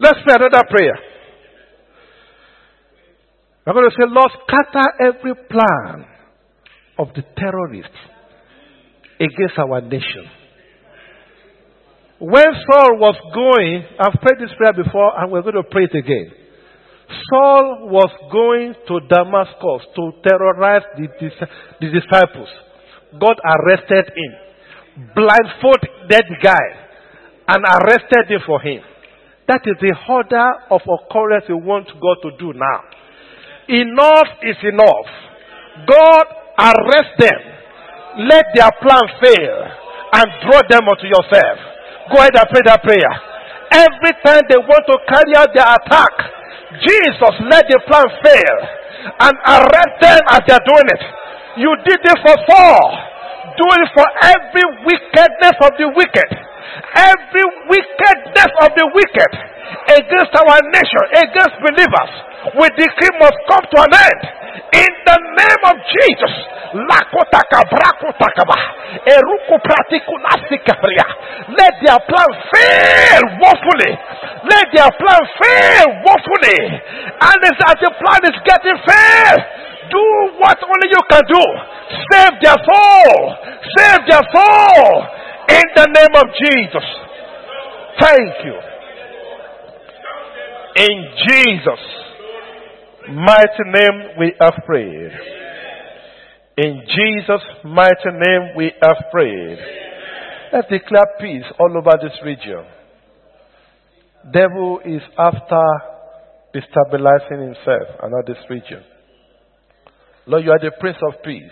Let's pray another prayer. I'm going to say, Lord, scatter every plan of the terrorists against our nation. When Saul was going, I've prayed this prayer before and we're going to pray it again. Saul was going to Damascus to terrorize the, the disciples. God arrested him, blindfolded that guy, and arrested him for him. That is the order of occurrence we want God to do now. Enough is enough. God, arrest them. Let their plan fail and draw them unto yourself. Go ahead and pray that prayer. Every time they want to carry out their attack, Jesus, let the plan fail and arrest them as they are doing it. You did it for Saul. Do it for every wickedness of the wicked. Every wickedness of the wicked against our nation, against believers, we decree must come to an end. In the name of Jesus, let their plan fail woefully. Let their plan fail woefully. And as the plan is getting failed, do what only you can do. Save their soul. Save their soul. In the name of Jesus. Thank you. In Jesus' mighty name we have prayed. In Jesus' mighty name we have prayed. Let's declare peace all over this region. Devil is after destabilizing himself and not this region. Lord, you are the Prince of Peace.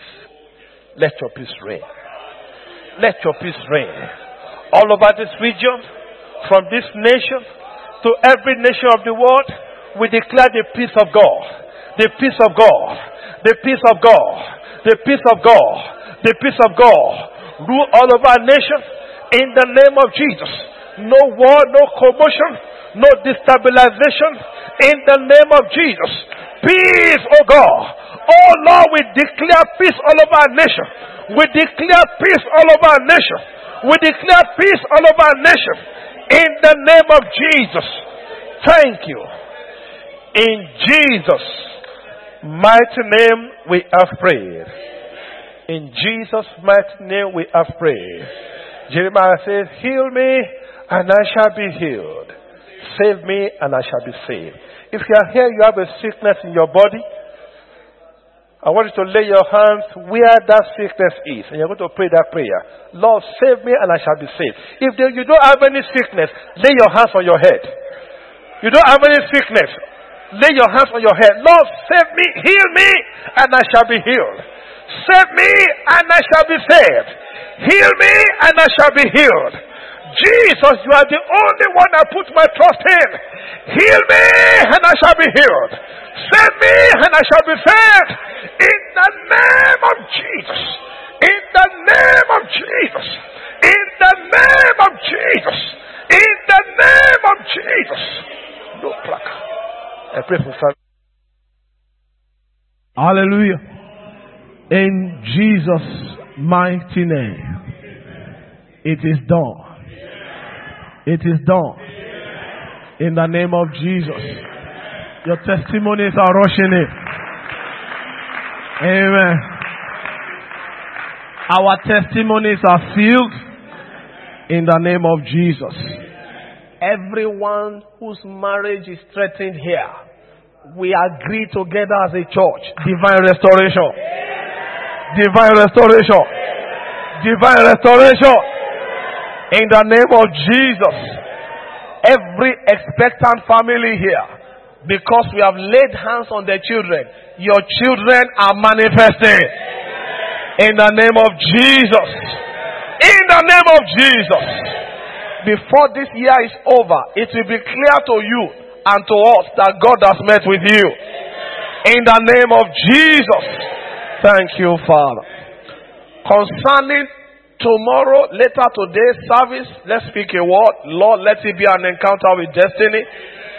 Let your peace reign. Let your peace reign. All over this region, from this nation to every nation of the world, we declare the peace of God, the peace of God, the peace of God, the peace of God, the peace of God. Rule all over our nation in the name of Jesus. No war, no commotion, no destabilization in the name of Jesus. Peace, oh God. Oh Lord, we declare peace all over our nation. We declare peace all over our nation. We declare peace all over our nation in the name of Jesus. Thank you. In Jesus' mighty name we have prayed. In Jesus' mighty name we have prayed. Jeremiah says, heal me and I shall be healed. Save me and I shall be saved. If you are here, you have a sickness in your body, I want you to lay your hands where that sickness is. And you're going to pray that prayer. Lord, save me and I shall be saved. If you don't have any sickness, lay your hands on your head. You don't have any sickness, lay your hands on your head. Lord, save me, heal me, and I shall be healed. Save me and I shall be saved. Heal me and I shall be healed. Jesus, you are the only one I put my trust in. Heal me and I shall be healed. Save me and I shall be saved. In the name of Jesus. In the name of Jesus. In the name of Jesus. In the name of Jesus. No plaque. I pray for Father. Hallelujah. In Jesus' mighty name. It is done. It is done. In the name of Jesus. Your testimonies are rushing in. Amen. Our testimonies are filled in the name of Jesus. Everyone whose marriage is threatened here, we agree together as a church. Divine restoration. Divine restoration. Divine restoration. In the name of Jesus, every expectant family here, because we have laid hands on their children, your children are manifesting. In the name of Jesus. In the name of Jesus. Before this year is over, it will be clear to you and to us that God has met with you. In the name of Jesus. Thank you, Father. Concerning tomorrow, later today, service, let's speak a word. Lord, let it be an encounter with destiny.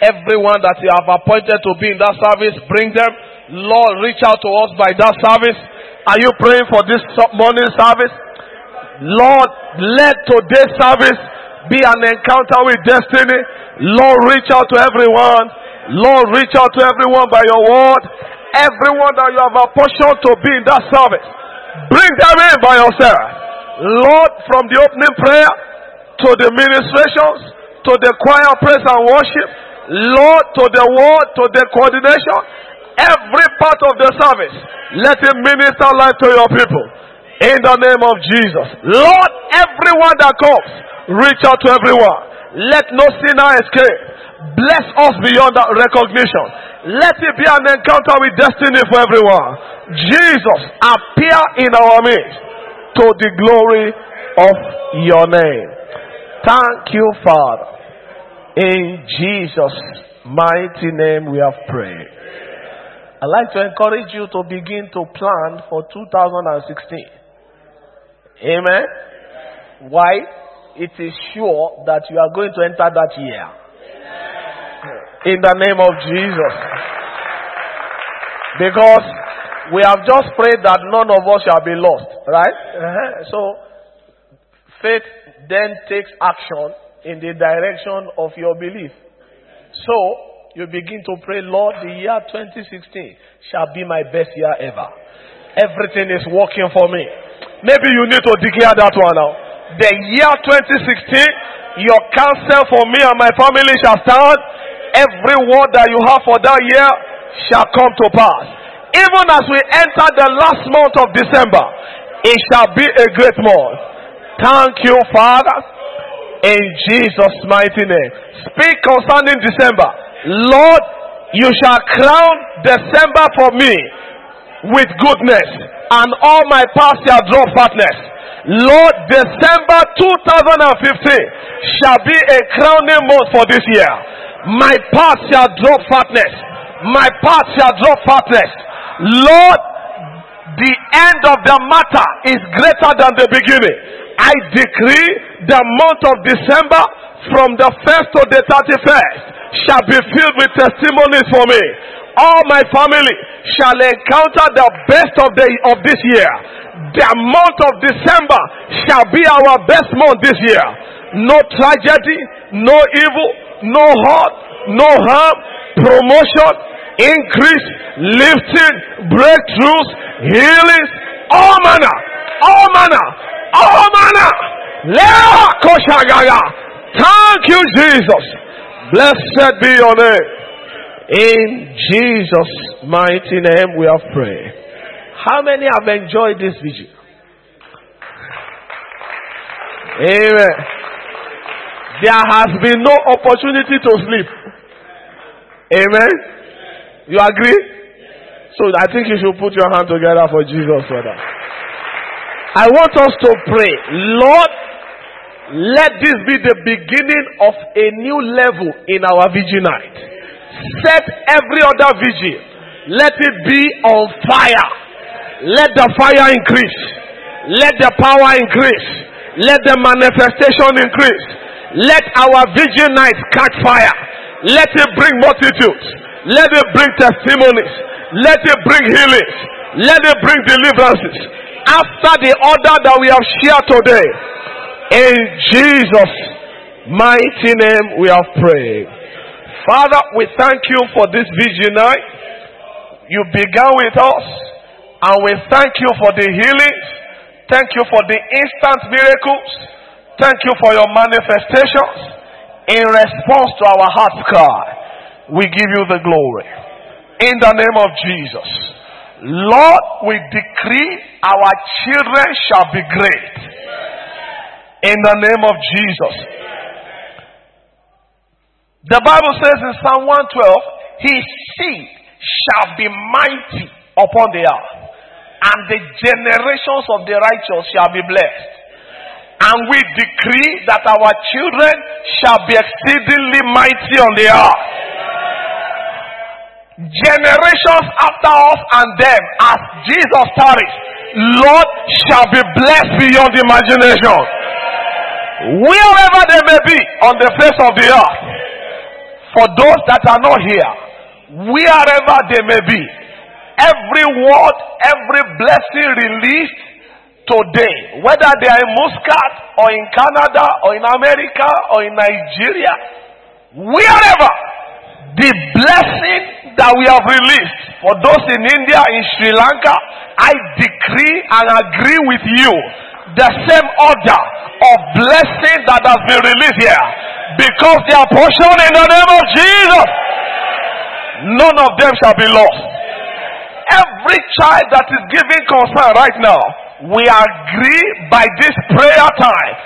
Everyone that you have appointed to be in that service, bring them. Lord, reach out to us by that service. Are you praying for this morning service? Lord, let today's service be an encounter with destiny. Lord, reach out to everyone. Lord, reach out to everyone by your word. Everyone that you have apportioned to be in that service, bring them in by yourself. Lord, from the opening prayer to the ministrations, to the choir praise and worship, Lord, to the word, to the coordination, every part of the service, let him minister life to your people. In the name of Jesus. Lord, everyone that comes, reach out to everyone. Let no sinner escape. Bless us beyond that recognition. Let it be an encounter with destiny for everyone. Jesus, appear in our midst. To the glory of your name. Thank you, Father. In Jesus' mighty name we have prayed. I'd like to encourage you to begin to plan for two thousand sixteen. Amen. Why? It is sure that you are going to enter that year. In the name of Jesus. Because we have just prayed that none of us shall be lost, right? Uh-huh. So, faith then takes action in the direction of your belief. So, you begin to pray, Lord, the year twenty sixteen shall be my best year ever. Everything is working for me. Maybe you need to declare that one now. The year twenty sixteen, your counsel for me and my family shall stand. Every word that you have for that year shall come to pass. Even as we enter the last month of December, it shall be a great month. Thank you, Father. In Jesus' mighty name. Speak concerning December. Lord, you shall crown December for me with goodness, and all my past shall draw fatness. Lord, December twenty fifteen shall be a crowning month for this year. My past shall draw fatness. My past shall draw fatness. Lord, the end of the matter is greater than the beginning. I decree the month of December from the first to the thirty-first shall be filled with testimonies for me. All my family shall encounter the best of the of this year. The month of December shall be our best month this year. No tragedy, no evil, no hurt, no harm. promotion, increase, lifting, breakthroughs, healings, all manner, all manner, all manner. Thank you, Jesus. Blessed be your name. In Jesus' mighty name we have prayed. How many have enjoyed this vigil? Amen. There has been no opportunity to sleep. Amen. You agree? So I think you should put your hand together for Jesus for that. I want us to pray. Lord, let this be the beginning of a new level in our vigil night. Set every other vigil. Let it be on fire. Let the fire increase. Let the power increase. Let the manifestation increase. Let our vigil night catch fire. Let it bring multitudes. Let it bring testimonies. Let it bring healings. Let it bring deliverances. After the order that we have shared today, in Jesus' mighty name we have prayed. Father, we thank you for this vigil night. You began with us, and we thank you for the healings. Thank you for the instant miracles. Thank you for your manifestations in response to our heart's cry. We give you the glory. In the name of Jesus. Lord, we decree our children shall be great. In the name of Jesus. The Bible says in Psalm one twelve, his seed shall be mighty upon the earth. And the generations of the righteous shall be blessed. And we decree that our children shall be exceedingly mighty on the earth. Generations after us and them, as Jesus tarries, Lord, shall be blessed beyond imagination. Wherever they may be on the face of the earth, for those that are not here, wherever they may be, every word, every blessing released today, whether they are in Muscat or in Canada or in America or in Nigeria, wherever, the blessing that we have released for those in India, in Sri Lanka, I decree and agree with you, the same order of blessing that has been released here, because they are portion in the name of Jesus. None of them shall be lost. Every child that is giving concern right now, we agree by this prayer time,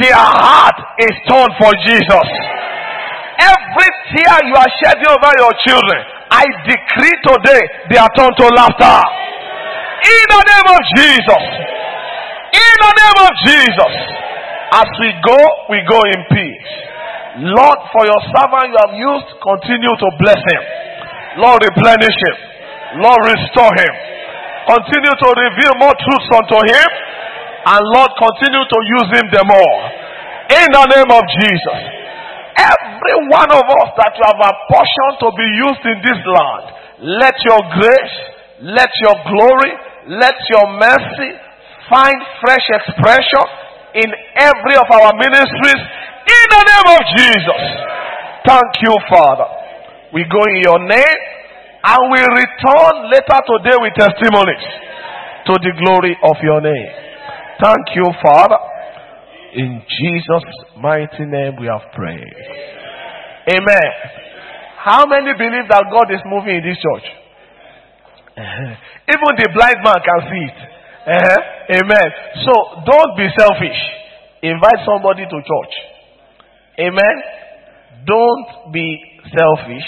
their heart is turned for Jesus. Every tear you are shedding over your children, I decree today, they are turned to laughter. In the name of Jesus. In the name of Jesus. As we go, we go in peace. Lord, for your servant you have used, continue to bless him. Lord, replenish him. Lord, restore him. Continue to reveal more truths unto him. And Lord, continue to use him the more. In the name of Jesus. Every one of us that you have a portion to be used in this land, let your grace, let your glory, let your mercy find fresh expression in every of our ministries. In the name of Jesus. Thank you, Father. We go in your name. And we return later today with testimonies to the glory of your name. Thank you, Father. In Jesus' mighty name we have prayed. Amen. How many believe that God is moving in this church? Even the blind man can see it. Amen. So, don't be selfish. Invite somebody to church. Amen. Don't be selfish.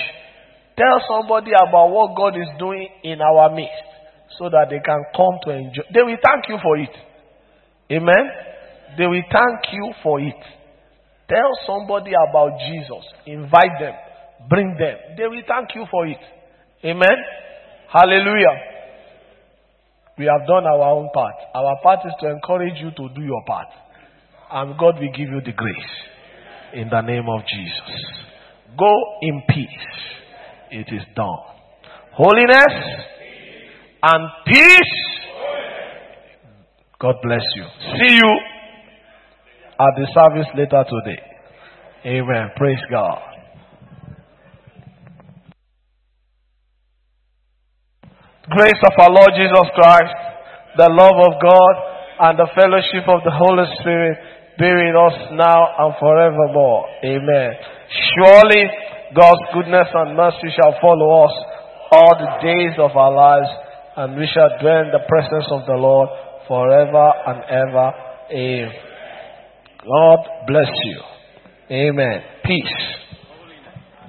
Tell somebody about what God is doing in our midst so that they can come to enjoy. They will thank you for it. Amen? They will thank you for it. Tell somebody about Jesus. Invite them. Bring them. They will thank you for it. Amen? Hallelujah. We have done our own part. Our part is to encourage you to do your part. And God will give you the grace. In the name of Jesus. Go in peace. It is done. Holiness and peace. God bless you. See you at the service later today. Amen. Praise God. Grace of our Lord Jesus Christ, the love of God, and the fellowship of the Holy Spirit be with us now and forevermore. Amen. Surely God's goodness and mercy shall follow us all the days of our lives, and we shall dwell in the presence of the Lord forever and ever. Amen. God bless you. Amen. Peace.